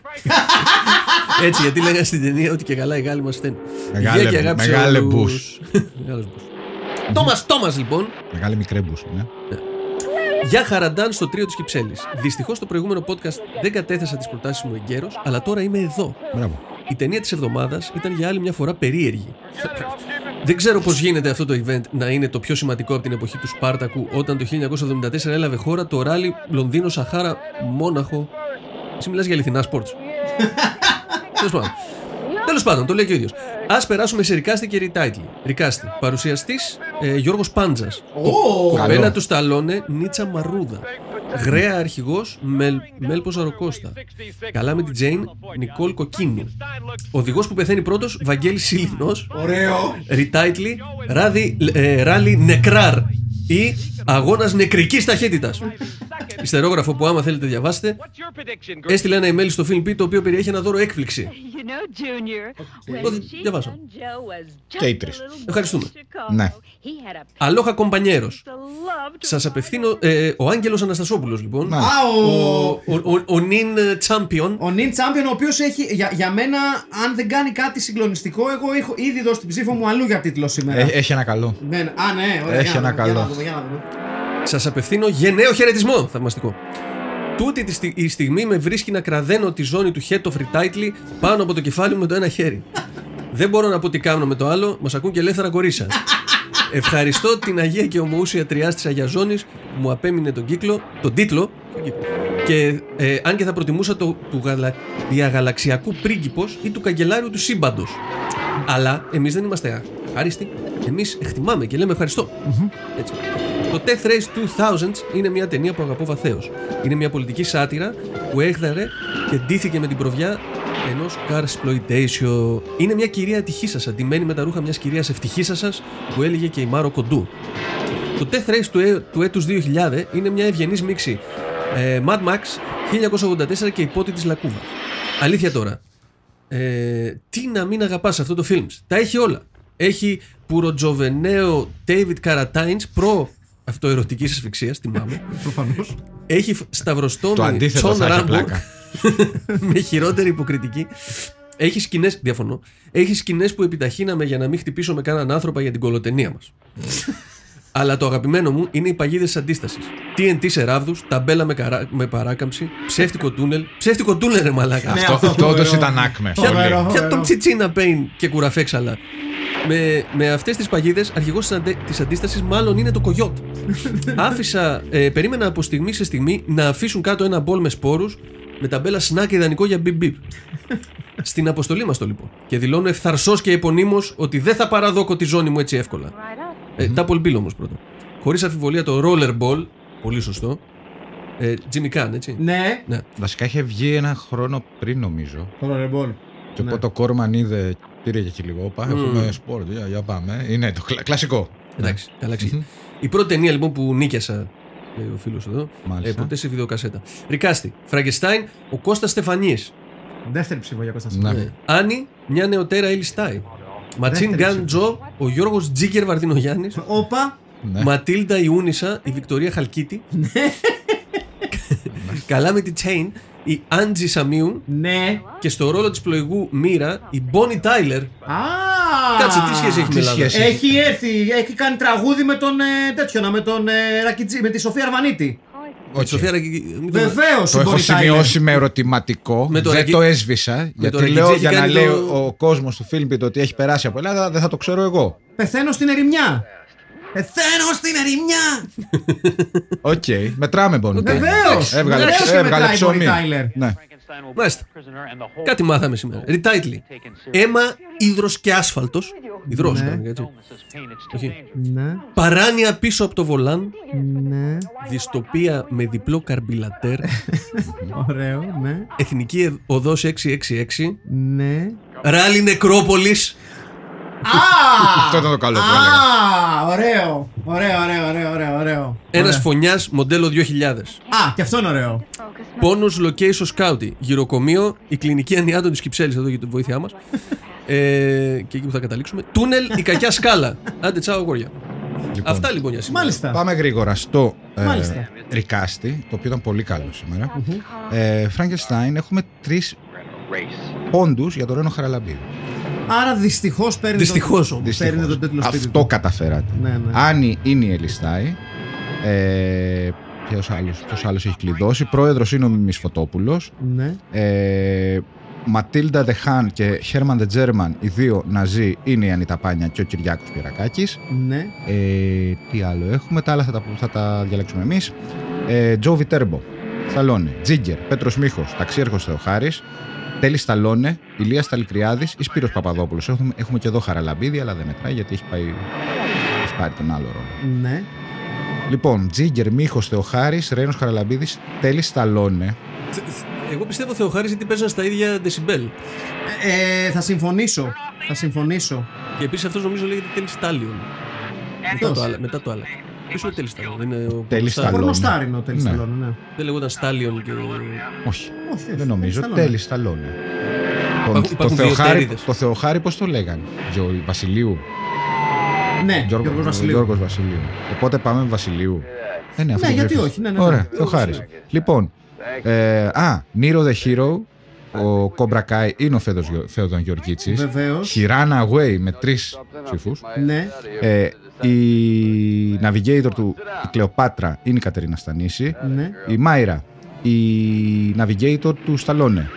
Έτσι, γιατί λέγανε στην ταινία ότι και καλά οι Γάλλοι μας στέλνουν. Μεγάλε Μπούς. Τόμας λοιπόν. Μεγάλε μικρέ Μπούς, ναι. Για Χαραντάν στο τρίο της Κυψέλης. Δυστυχώς το προηγούμενο podcast δεν κατέθεσα τις προτάσεις μου εγκαίρως, αλλά τώρα είμαι εδώ. Μπράβο. Η ταινία της εβδομάδας ήταν για άλλη μια φορά περίεργη. Δεν ξέρω πώς γίνεται αυτό το event να είναι το πιο σημαντικό από την εποχή του Σπάρτακου, όταν το 1974 έλαβε χώρα το ράλι Λονδίνο-Σαχάρα-Μόναχο. Εσύ μιλάς για αληθινά σπορτς. Τέλος πάντων, το λέει και ο ίδιος. Ας περάσουμε σε ρικάστη και retitle. Ρικάστη, παρουσιαστής Γιώργος Πάντζας. Κοπέλα του Σταλόνε, Νίτσα Μαρούδα. Γραία αρχηγός, Μέλπος Αροκώστα. Καλά με την Τζέιν, Νικόλ Κοκκίνου. Οδηγός που πεθαίνει πρώτος, Βαγγέλης Σιλινός. Ωραίο. Retitle, Ράλι Νεκράρ ή Αγώνας Νεκρικής Ταχύτητας. Ιστερόγραφο που άμα θέλετε διαβάσετε. Έστειλε ένα email στο Filmpit, το οποίο περιέχει ένα δώρο έκπληξη. Διαβάζω. Ευχαριστούμε. Ναι. Αλόχα κομπανιέρος. Σας απευθύνω ο Άγγελος Αναστασόπουλος, λοιπόν. Ο νυν τσάμπιον. Ο νυν τσάμπιον, ο οποίος έχει, για μένα, αν δεν κάνει κάτι συγκλονιστικό, εγώ έχω ήδη δώσει την ψήφο μου αλλού για τίτλο σήμερα. Έχει ένα καλό. Α, ναι, ωραία. Έχει ένα καλό. Σας απευθύνω γενναίο χαιρετισμό. Θαυμαστικό. Τούτη η στιγμή με βρίσκει να κραδένω τη ζώνη του head of retitle πάνω από το κεφάλι μου με το ένα χέρι. Δεν μπορώ να πω τι κάνω με το άλλο, μας ακούν και ελεύθερα κορίτσια. Ευχαριστώ την Αγία και Ομοούσια Τριάς της Αγιαζώνης που μου απέμεινε τον τίτλο και αν και θα προτιμούσα του διαγαλαξιακού πρίγκιπος ή του καγκελάριου του σύμπαντος. Αλλά εμείς δεν είμαστε ευχάριστοι, εμείς εκτιμάμε και λέμε ευχαριστώ. Έτσι. Το Death Race 2000 είναι μια ταινία που αγαπώ βαθέως. Είναι μια πολιτική σάτυρα που έχδαρε και ντύθηκε με την προβιά ενός carsploitation. Είναι μια κυρία ατυχήσασα, ντυμένη με τα ρούχα μιας κυρίας ευτυχήσασας, που έλεγε και η Μάρο Κοντού. Το Death Race του έτους 2000 είναι μια ευγενής μίξη Mad Max 1984 και η πότη της Λακούβα. Αλήθεια τώρα, τι να μην αγαπάς αυτό το film. Τα έχει όλα. Έχει πουροτζοβενέο David Carradine προ αυτοερωτικής ασφυξίας, θυμάμαι. Προφανώς. Έχει σταυροστόμη Τσον Ράμπο με χειρότερη υποκριτική. Έχει σκηνές, διαφωνώ. Έχει σκηνές που επιταχύναμε για να μην χτυπήσουμε κανέναν άνθρωπα για την κολοτενία μας. Αλλά το αγαπημένο μου είναι οι παγίδες της αντίστασης. TNT σε ράβδους, ταμπέλα με παράκαμψη, ψεύτικο τούνελ ρε μαλάκα. Αυτό όντως ήταν άκμε. Ποια τον Τσιτσίνα Πέιν και κουραφέξαλα. Με αυτές τις παγίδες, αρχηγός της αντίστασης μάλλον είναι το κογιότ. Περίμενα από στιγμή σε στιγμή να αφήσουν κάτω ένα μπολ με σπόρους, με ταμπέλα σνακ ιδανικό για μπιμπ. Στην αποστολή μας το λοιπόν. Και δηλώνω ευθαρσός και επωνύμως ότι δεν θα παραδόκω τη ζώνη μου έτσι εύκολα. Double bill όμως πρώτα. Χωρίς αμφιβολία το rollerball, πολύ σωστό. Jimmy Khan, έτσι. Ναι. Βασικά είχε βγει ένα χρόνο πριν, νομίζω. Rollerball. Και οπότε ο Κόρμαν είδε. Πήρε και λίγο, έχουμε σπορτ, για πάμε. Είναι το κλασικό. Εντάξει, καλά ξύχει. Η πρώτη ταινία λοιπόν που νίκιασα, λέει ο φίλος εδώ, ποτέ σε βιντεοκασέτα. Ρικάστη, Φραγκεστάιν, ο Κώστας Στεφανίας. Δεύτερη ψήφο για Κώστα Στεφανίας. Άννη, μια νεοτέρα Έλλη Στάι. Ματσίν Γκάν Τζο, ο Γιώργος Τζίκερ Βαρδινογιάννης. Όπα. Ματίλντα Ιούνισσα, η Βικτωρία Χαλκίτη. Καλά με τη Chain, η Άντζη Σαμίου. Ναι. Και στο ρόλο της πλοηγού Μύρα, η Μπόνι Τάιλερ. Κάτσε, τι σχέση έχει με Ελλάδα. Έχει έρθει, έχει κάνει τραγούδι με τον τέτοιον, με τον Ρακιτζή, με τη Σοφία Αρβανίτη. Βεβαίως. Το έχω σημειώσει με ερωτηματικό. Δεν το έσβησα. Γιατί λέω για να λέει ο κόσμος του Filmpit ότι έχει περάσει από Ελλάδα, δεν θα το ξέρω εγώ. Πεθαίνω στην ερημιά! Οκ, μετράμε Bonnie Tyler. Βεβαίως! Έβγαλε ψωμί. Μάλιστα. Κάτι μάθαμε σήμερα. Retitle. Αίμα, ύδρος και άσφαλτος. Ιδρός, έτσι. Παράνοια πίσω από το βολάν. Δυστοπία με διπλό καρμπιλατέρ. Ωραίο, ναι. Εθνική οδός 666. Ναι. Ράλι Νεκρόπολης. Αυτό ήταν το καλό που έλεγα. Ωραίο. Ένας φωνιάς μοντέλο 2000. Και αυτό είναι ωραίο. Πόνος location scouting. Γυροκομείο, η κλινική Ανιάτων της Κυψέλης. Εδώ για τη βοήθειά μας. Και εκεί που θα καταλήξουμε. Τούνελ, η κακιά σκάλα. Άντε τσάω γόρια. Αυτά λοιπόν για σήμερα. Μάλιστα. Πάμε γρήγορα στο Ρικάστη, το οποίο ήταν πολύ καλό σήμερα. Frankenstein, έχουμε 3 πόντους για τον Ρένο Χαραλαμπίδη. Άρα δυστυχώς παίρνει τον τίτλο. Αυτό καταφέρατε. Άννη είναι η Ελιστάη. Ποιος άλλος έχει κλειδώσει. Πρόεδρος είναι ο Μιμής Φωτόπουλος. Ναι. Ματίλντα Δεχάν και Χέρμαν Ντε Τζέρμαν, οι δύο Ναζί, είναι η Ανίτα Πάνια και ο Κυριάκος Πυρακάκης. Ναι. Τι άλλο έχουμε, τα άλλα θα τα διαλέξουμε εμείς. Τζο Βιτέρμπο, Σταλόνε. Τζίγκερ, Πέτρος Μίχος, Ταξίαρχος Θεοχάρης. Τέλη Σταλόνε, Ηλίας Ταλικριάδης ή Σπύρος Παπαδόπουλος. Έχουμε και εδώ Χαραλαμπίδη, αλλά δεν μετράει γιατί έχει πάρει τον άλλο ρόλο. Ναι. Λοιπόν, Τζίγκερ, Μίχος, Θεοχάρης, Ρέινος Χαραλαμπίδης, Τέλη Σταλόνε. Εγώ πιστεύω Θεοχάρης γιατί παίζουν στα ίδια δεσιμπέλ. Θα συμφωνήσω. Και επίσης αυτός νομίζω λέγεται Τέλη Στάλιον. Μετά το άλλο. Ποιος είναι ο Τέλη Σταλόνε? Πορνοστάρινο ο Τέλη Σταλόνε. Δεν λεγόταν Στάλιον και... Όχι, δεν νομίζω. Τέλη Σταλόνε. Το Θεοχάρη πώς το λέγαν, Βασιλείου. Ναι, Γιώργος Βασιλείου. Οπότε πάμε Βασιλείου. Ναι, γιατί όχι. Ωραία, Θεοχάρης. Λοιπόν, Nero the Hero, ο Κόμπρα Κάι είναι ο Θεόδων Γεωργίτσης. Βεβαίως. Χιράνα Away με 3 ψήφους. Ναι. Η Navigator του η Κλεοπάτρα είναι η Κατερίνα Στανίση. Ναι. Η Μάιρα, η Navigator του Σταλόνε.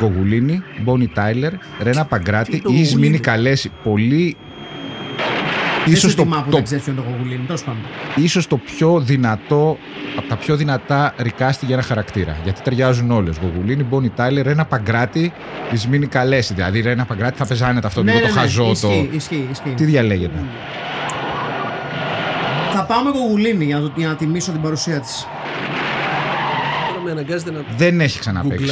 Γκογουλίνη, Μπόνι Τάιλερ, Ρένα Παγκράτη, η Ισμήνη Καλέση. Πολύ. Ίσως το πιο δυνατό, από τα πιο δυνατά ρικάστη για ένα χαρακτήρα. Γιατί ταιριάζουν όλες. Γογουλίνη, Μπόνι Τάιλερ, Ρένα Παγκράτη, Ισμήνη Καλέση. Δηλαδή Ρένα Παγκράτη θα πεζάνεται αυτό λίγο το χαζό. Ισχύει. Τι διαλέγεται. Θα πάμε Γογουλίνη για να τιμήσω την παρουσία της. Δεν έχει ξαναπαίξει.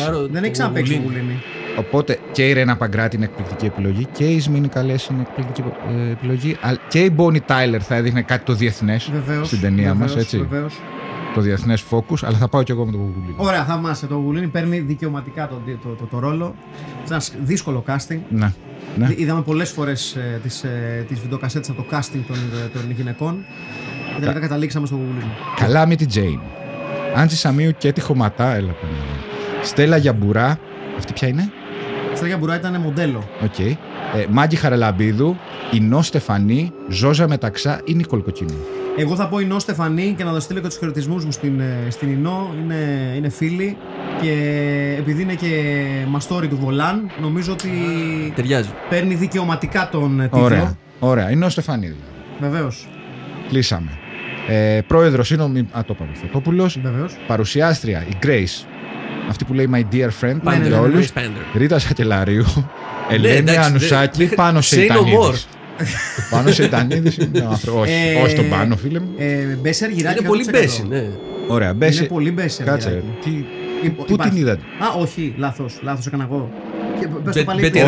Γογουλίνη. Οπότε και η Ρένα Παγκράτη είναι εκπληκτική επιλογή και η Ισμήνη Καλέση είναι εκπληκτική επιλογή και η Μπόνι Τάιλερ θα έδειχνε κάτι το διεθνές στην ταινία μας, έτσι. Βεβαίως. Το διεθνές focus, αλλά θα πάω και εγώ με τον Γουγουλίνη. Ωραία, θαυμάσαι. Το Γουγουλίνη παίρνει δικαιωματικά το ρόλο. Ήταν ένα δύσκολο casting. Ναι. Είδαμε πολλές φορές τις βιντεοκασέτες από το casting των γυναικών και τελικά καταλήξαμε στο Γουγουλίνη. Καλά με την Τζέιν. Άντζη Σαμίου και τη Χωματά, έλα πέρα. Στέλλα Γιαμπουρά, αυτή ποια είναι? Στέργια Μπουρά ήταν μοντέλο. Okay. Μάγκη Χαραλαμπίδου, Ινώ Στεφανή, Ζόζα Μεταξά ή Νικόλ Κοκκίνη. Εγώ θα πω Ινώ Στεφανή και να στείλω και τους χαιρετισμούς μου στην Ινώ. Είναι φίλη και επειδή είναι και μαστόρι του Βολάν, νομίζω ότι ταιριάζει. Παίρνει δικαιωματικά τον τίτλο. Ωραία. Ινώ Στεφανή δηλαδή. Βεβαίως. Κλείσαμε. Πρόεδρος είναι ο Ατόπαλος Φωτόπουλος. Παρουσιάστρια η Grace. Αυτή που λέει My Dear Friend, πάντα για όλους. Ρίτα Σακελαρίου, Ελένη Ανουσάκη, πάνω σε Ιτανίδης. Πάνω σε Ιτανίδης. Όχι τον πάνω, φίλε μου. Μπέσερ γυράκι. Είναι πολύ μπέση. Ωραία, μπέση. Είναι πολύ μπέση. Κάτσε. Πού την είδατε? Α, όχι, λάθος έκανα εγώ.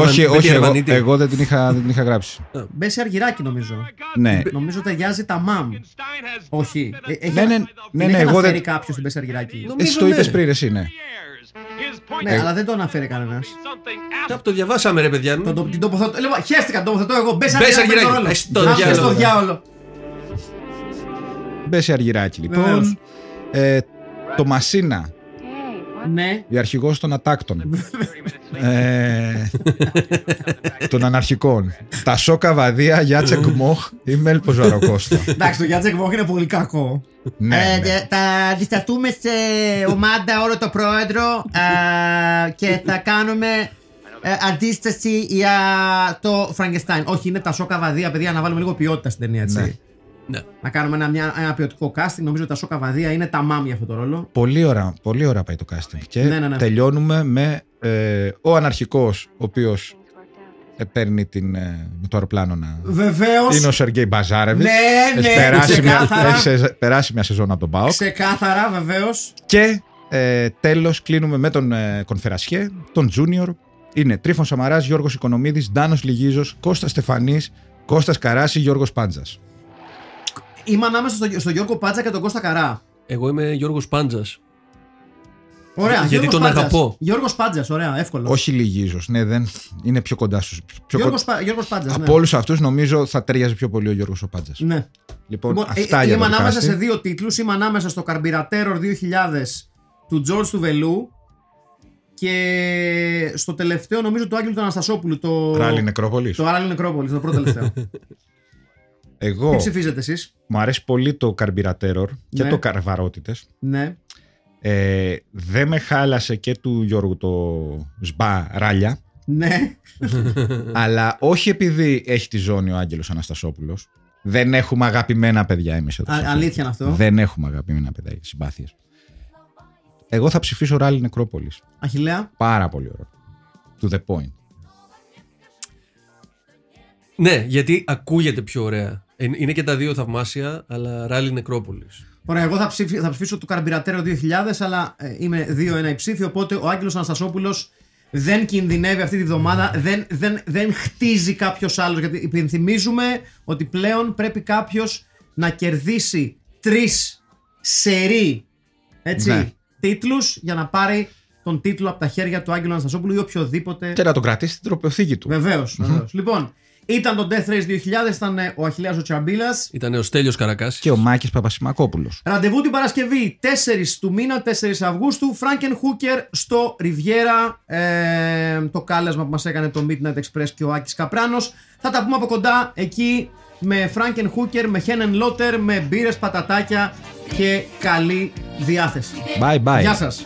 Όχι, εγώ δεν την είχα γράψει. Μπέσε αργυράκι νομίζω. Ναι. Νομίζω ταιριάζει τα μαμ. Όχι. Ναι, εγώ δεν. Κάποιο την Μπέσε αργυράκι. Εσύ το είπες πριν, εσύ, ναι. Ναι, αλλά δεν το αναφέρει κανένας. Το διαβάσαμε, ρε παιδιά. Την τοποθετώ. Λοιπόν, χαίστηκα, την τοποθετώ εγώ. Μπέσε αργυράκι. Στο διάολο. Μπέσε αργυράκι, λοιπόν. Το Μασίνα. Ναι. Η αρχηγός των ατάκτων. Των αναρχικών. Τα Σόκα Βαδία, Γιάτσεκ Μόχ ή Μέλπος Βαροκώστα. Εντάξει, το Γιάτσεκ Μόχ είναι πολύ κακό. Θα αντισταθούμε σε ομάδα όλο το πρόεδρο και θα κάνουμε αντίσταση για το Φραγκεστάιν. Όχι, είναι τα Σόκα Βαδία, παιδιά, να βάλουμε λίγο ποιότητα στην ταινία, έτσι. Ναι. Να κάνουμε ένα ποιοτικό casting. Νομίζω ότι τα Σόκα Βαδία είναι τα μάμια αυτό το ρόλο. Πολύ ώρα πάει το casting. Και τελειώνουμε με ο αναρχικός, ο οποίος παίρνει με το αεροπλάνο να. Βεβαίως. Είναι ο Σεργέι Μπαζάρεβιτς. Έχει περάσει μια σεζόν από τον ΠΑΟΚ. Ξεκάθαρα, βεβαίως. Και τέλος κλείνουμε με τον Κονφερασιέ, τον Junior. Είναι Τρίφων Σαμαράς, Γιώργος Οικονομίδης, Ντάνος Λιγίζος, Κώστας Στεφανής, Κώστας Καράση, Γιώργος Πάντζας. Είμαι ανάμεσα στον Γιώργο Πάντζα και τον Κώστα Καρά. Εγώ είμαι Γιώργος Πάντζας. Ωραία, γιατί τον Πάντζας. Αγαπώ. Γιώργος Πάντζας, ωραία, εύκολο. Όχι Λιγίζος, ναι, δεν είναι πιο κοντά σου. Γιώργος Πάντζας. Από όλους αυτούς νομίζω θα ταιριάζει πιο πολύ ο Γιώργος ο Πάντζας. Ναι. Λοιπόν, αυτά για να είμαι ανάμεσα σε δύο τίτλους. Είμαι ανάμεσα στο Καρμπιρατέρορ 2000 του Τζορτζ του Βελού και στο τελευταίο νομίζω του Άγγελου του Αναστασόπουλου. Το Ράλι Νεκρόπολης. Το Ράλι Νεκρόπολης, το πρώτο τελευταίο. Εγώ, τι ψηφίζετε εσείς? Μου αρέσει πολύ το Καρμπιρατέρορ και το Καρβαρότητες. Ναι. Δεν με χάλασε και του Γιώργου το Σμπα Ράλια. Ναι. Αλλά όχι επειδή έχει τη ζώνη ο Άγγελος Αναστασόπουλος. Δεν έχουμε αγαπημένα παιδιά εμείς εδώ. Αλήθεια είναι αυτό. Δεν έχουμε αγαπημένα παιδιά, συμπάθειες. Εγώ θα ψηφίσω Ράλι Νεκρόπολης. Αχιλλέα. Πάρα πολύ ωραίο. To the point. Ναι, γιατί ακούγεται πιο ωραία. Είναι και τα δύο θαυμάσια, αλλά Ράλι Νεκρόπολης. Ωραία, εγώ θα ψηφίσω το Καρμπιρατέρο 2000, αλλά είμαι 2-1 υψήφιο. Οπότε ο Άγγελος Αναστασόπουλος δεν κινδυνεύει αυτή τη βδομάδα, δεν χτίζει κάποιος άλλος. Γιατί υπενθυμίζουμε ότι πλέον πρέπει κάποιος να κερδίσει 3 σερί τίτλους για να πάρει τον τίτλο από τα χέρια του Άγγελου Αναστασόπουλου ή οποιοδήποτε. Και να τον κρατήσει στην τροπιοθήκη του. Βεβαίως. Mm-hmm. Λοιπόν, ήταν το Death Race 2000, ήταν ο Αχιλλέας ο Τσαμπίλας. Ήταν ο Στέλιος Καρακάσης. Και ο Μάκης Παπασημακόπουλος. Ραντεβού την Παρασκευή 4 του μήνα, 4 Αυγούστου. Frankenhooker στο Ριβιέρα. Το κάλεσμα που μας έκανε το Midnight Express και ο Άκης Καπράνος. Θα τα πούμε από κοντά εκεί με Frankenhooker, με Henenlotter, με μπύρες, πατατάκια και καλή διάθεση. Bye bye. Γεια σας.